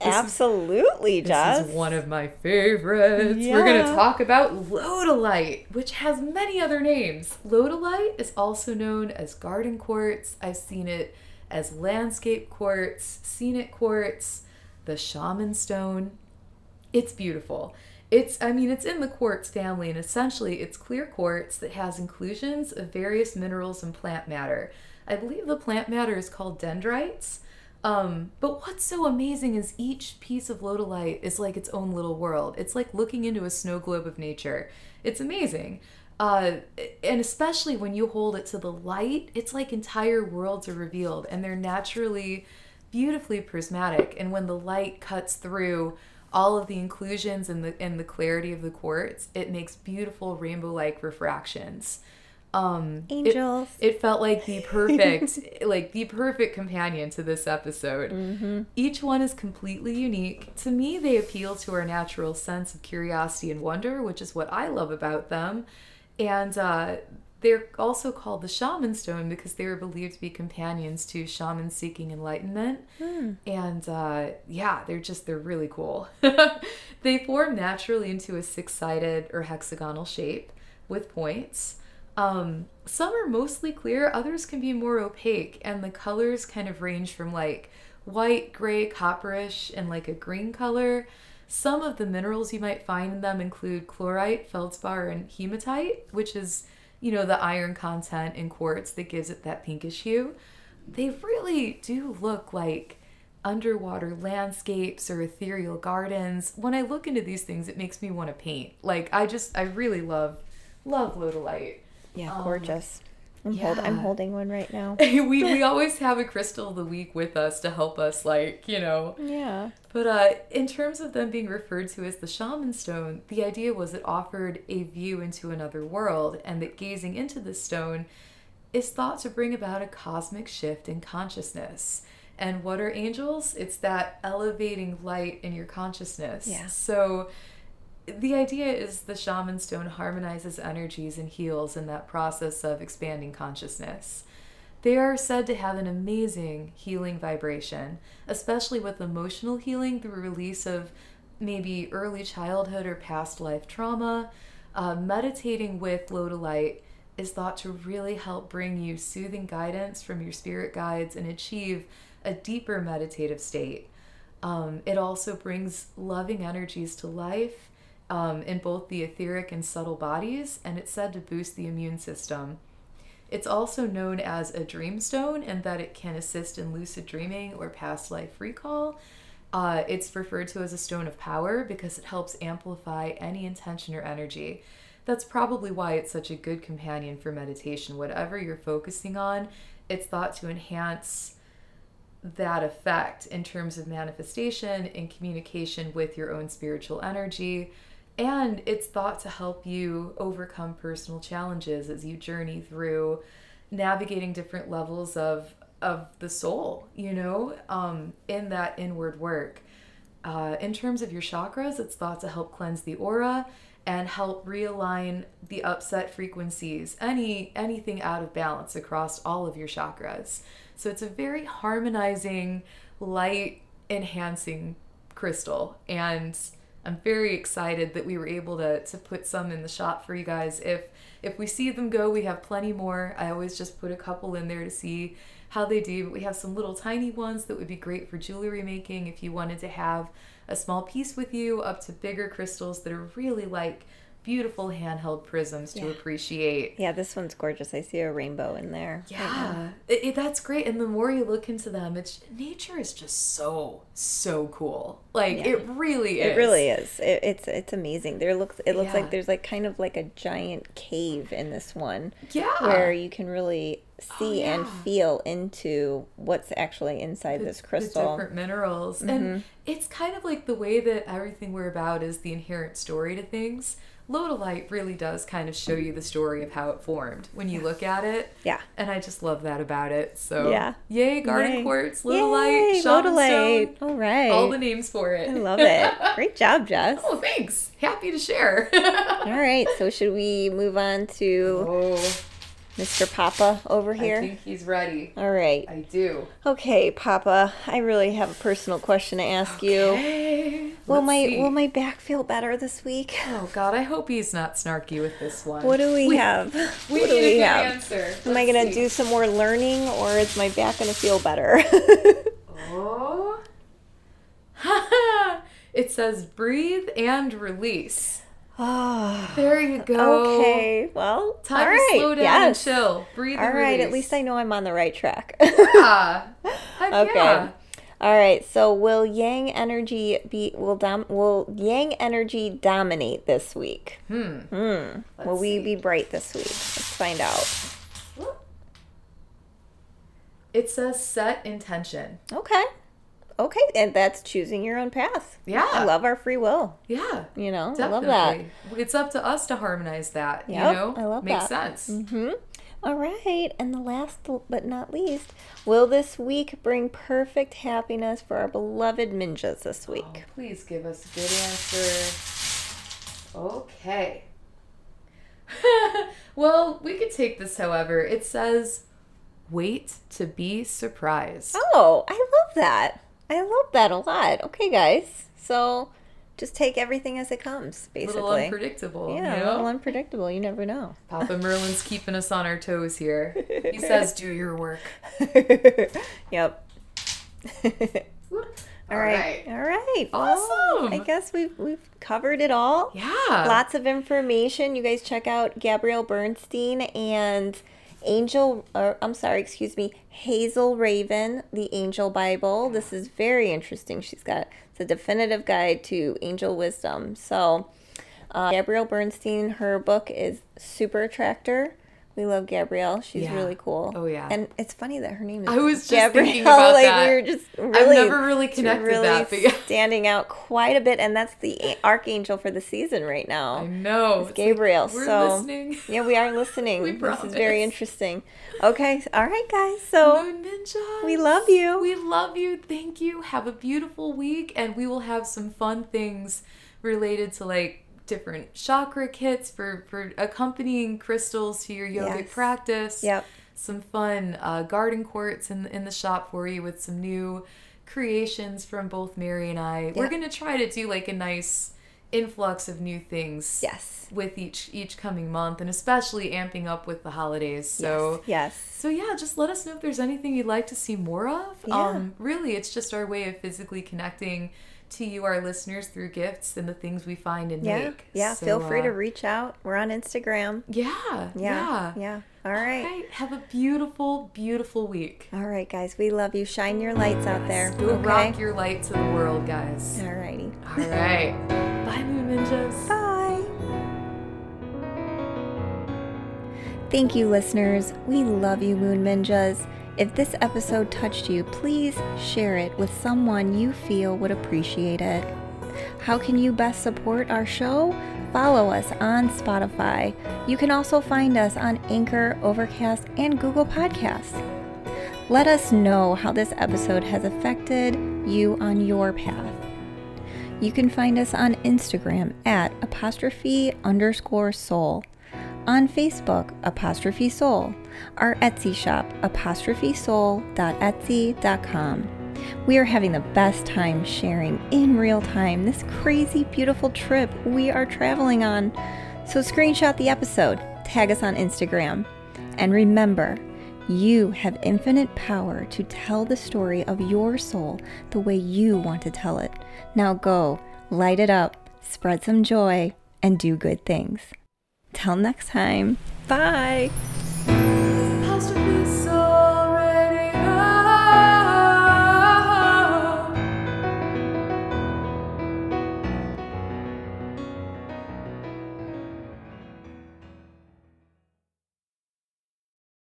absolutely, Jess. This is one of my favorites. Yeah. We're going to talk about Lodolite, which has many other names. Lodolite is also known as garden quartz. I've seen it as landscape quartz, scenic quartz, the shaman stone. It's beautiful. It's in the quartz family, and essentially it's clear quartz that has inclusions of various minerals and plant matter. I believe the plant matter is called dendrites. But what's so amazing is each piece of lodolite is like its own little world. It's like looking into a snow globe of nature. It's amazing. And especially when you hold it to the light, it's like entire worlds are revealed, and they're naturally beautifully prismatic. And when the light cuts through all of the inclusions and the clarity of the quartz, it makes beautiful rainbow-like refractions. Angels. It felt like the perfect, companion to this episode. Mm-hmm. Each one is completely unique. To me, they appeal to our natural sense of curiosity and wonder, which is what I love about them. And they're also called the shaman stone because they were believed to be companions to shamans seeking enlightenment. Mm. And they're really cool. They form naturally into a six-sided or hexagonal shape with points. Some are mostly clear, others can be more opaque, and the colors kind of range from like white, gray, copperish, and like a green color. Some of the minerals you might find in them include chlorite, feldspar, and hematite, which is the iron content in quartz that gives it that pinkish hue. They really do look like underwater landscapes or ethereal gardens. When I look into these things, it makes me want to paint. Like, I really love Lodolite. Yeah, gorgeous. I'm holding one right now. we always have a crystal of the week with us to help us, Yeah. But in terms of them being referred to as the shaman stone, the idea was it offered a view into another world, and that gazing into this stone is thought to bring about a cosmic shift in consciousness. And what are angels? It's that elevating light in your consciousness. Yeah. So the idea is the shaman stone harmonizes energies and heals in that process of expanding consciousness. They are said to have an amazing healing vibration, especially with emotional healing through release of maybe early childhood or past life trauma. Meditating with Lodolite is thought to really help bring you soothing guidance from your spirit guides and achieve a deeper meditative state. It also brings loving energies to life, in both the etheric and subtle bodies, and it's said to boost the immune system. It's also known as a dream stone, and that it can assist in lucid dreaming or past life recall. It's referred to as a stone of power because it helps amplify any intention or energy. That's probably why it's such a good companion for meditation. Whatever you're focusing on, it's thought to enhance that effect in terms of manifestation and communication with your own spiritual energy. And it's thought to help you overcome personal challenges as you journey through navigating different levels of the soul, in that inward work. In terms of your chakras, it's thought to help cleanse the aura and help realign the upset frequencies, anything out of balance across all of your chakras. So it's a very harmonizing, light-enhancing crystal, and I'm very excited that we were able to put some in the shop for you guys. If we see them go, we have plenty more. I always just put a couple in there to see how they do, but we have some little tiny ones that would be great for jewelry making if you wanted to have a small piece with you, up to bigger crystals that are really like beautiful handheld prisms to appreciate. Yeah, this one's gorgeous. I see a rainbow in there. Yeah, that's great. And the more you look into them, nature is just so cool. It really is. It really is. It's amazing. It looks like there's like kind of like a giant cave in this one. Yeah, where you can really see and feel into what's actually inside this crystal. The different minerals. Mm-hmm. And it's kind of like the way that everything we're about is the inherent story to things. Lodolite really does kind of show you the story of how it formed when you look at it. Yeah. And I just love that about it. So, yay, Garden Quartz, Lodolite, Lodolite. All right. All the names for it. I love it. Great job, Jess. Oh, thanks. Happy to share. All right. So should we move on to Mr. Papa over here? I think he's ready. All right. I do. Okay, Papa. I really have a personal question to ask you. Will my back feel better this week? Oh God, I hope he's not snarky with this one. What do we have? We need a good answer. Am I gonna do some more learning, or is my back gonna feel better? It says breathe and release. Oh, there you go. Okay, well, time to slow down and chill. Breathe and release. All right, at least I know I'm on the right track. Okay. All right, so will yang energy dominate this week? Will we be bright this week? Let's find out. It says set intention. Okay, and that's choosing your own path. Yeah. I love our free will. Yeah. You know, definitely. I love that. It's up to us to harmonize that, you know? I love that. Makes sense. Mm-hmm. All right, and the last but not least, will this week bring perfect happiness for our beloved Minjas this week? Oh, please give us a good answer. Okay. Well, we could take this however. It says, wait to be surprised. Oh, I love that. I love that a lot. Okay, guys. So just take everything as it comes, basically. A little unpredictable. Yeah, a little unpredictable. You never know. Papa Merlin's keeping us on our toes here. He says, do your work. Yep. All right. Awesome. Well, I guess we've covered it all. Yeah. Lots of information. You guys check out Gabrielle Bernstein and Hazel Raven, The Angel Bible. This is very interesting. It's a definitive guide to angel wisdom. So Gabrielle Bernstein, her book is Super Attractor. We love Gabrielle. She's really cool. Oh, yeah. And it's funny that her name is Gabrielle. I was just thinking about that. We were just really, I've never really connected that. But standing out quite a bit. And that's the archangel for the season right now. I know. It's Gabrielle. Like, we're listening. Yeah, we are listening. We promise. This is very interesting. Okay. All right, guys. So Moon Ninjas, we love you. We love you. Thank you. Have a beautiful week. And we will have some fun things related to, like, different chakra kits for accompanying crystals to your yogic practice. Yep. Some fun garden quartz in the shop for you with some new creations from both Mary and I. We're going to try to do like a nice influx of new things with each coming month, and especially amping up with the holidays. So just let us know if there's anything you'd like to see more of. Really, it's just our way of physically connecting to you, our listeners, through gifts and the things we find and make. Yeah, so, feel free to reach out. We're on Instagram. Yeah. All right. Have a beautiful, beautiful week. All right, guys. We love you. Shine your lights out there. Go rock your light to the world, guys. All righty. All right. Bye, Moon Ninjas. Bye. Thank you, listeners. We love you, Moon Ninjas. If this episode touched you, please share it with someone you feel would appreciate it. How can you best support our show? Follow us on Spotify. You can also find us on Anchor, Overcast, and Google Podcasts. Let us know how this episode has affected you on your path. You can find us on Instagram @_soul. On Facebook, Apostrophe Soul. Our Etsy shop, apostrophesoul.etsy.com. We are having the best time sharing in real time this crazy, beautiful trip we are traveling on. So screenshot the episode, tag us on Instagram. And remember, you have infinite power to tell the story of your soul the way you want to tell it. Now go, light it up, spread some joy, and do good things. Till next time, bye!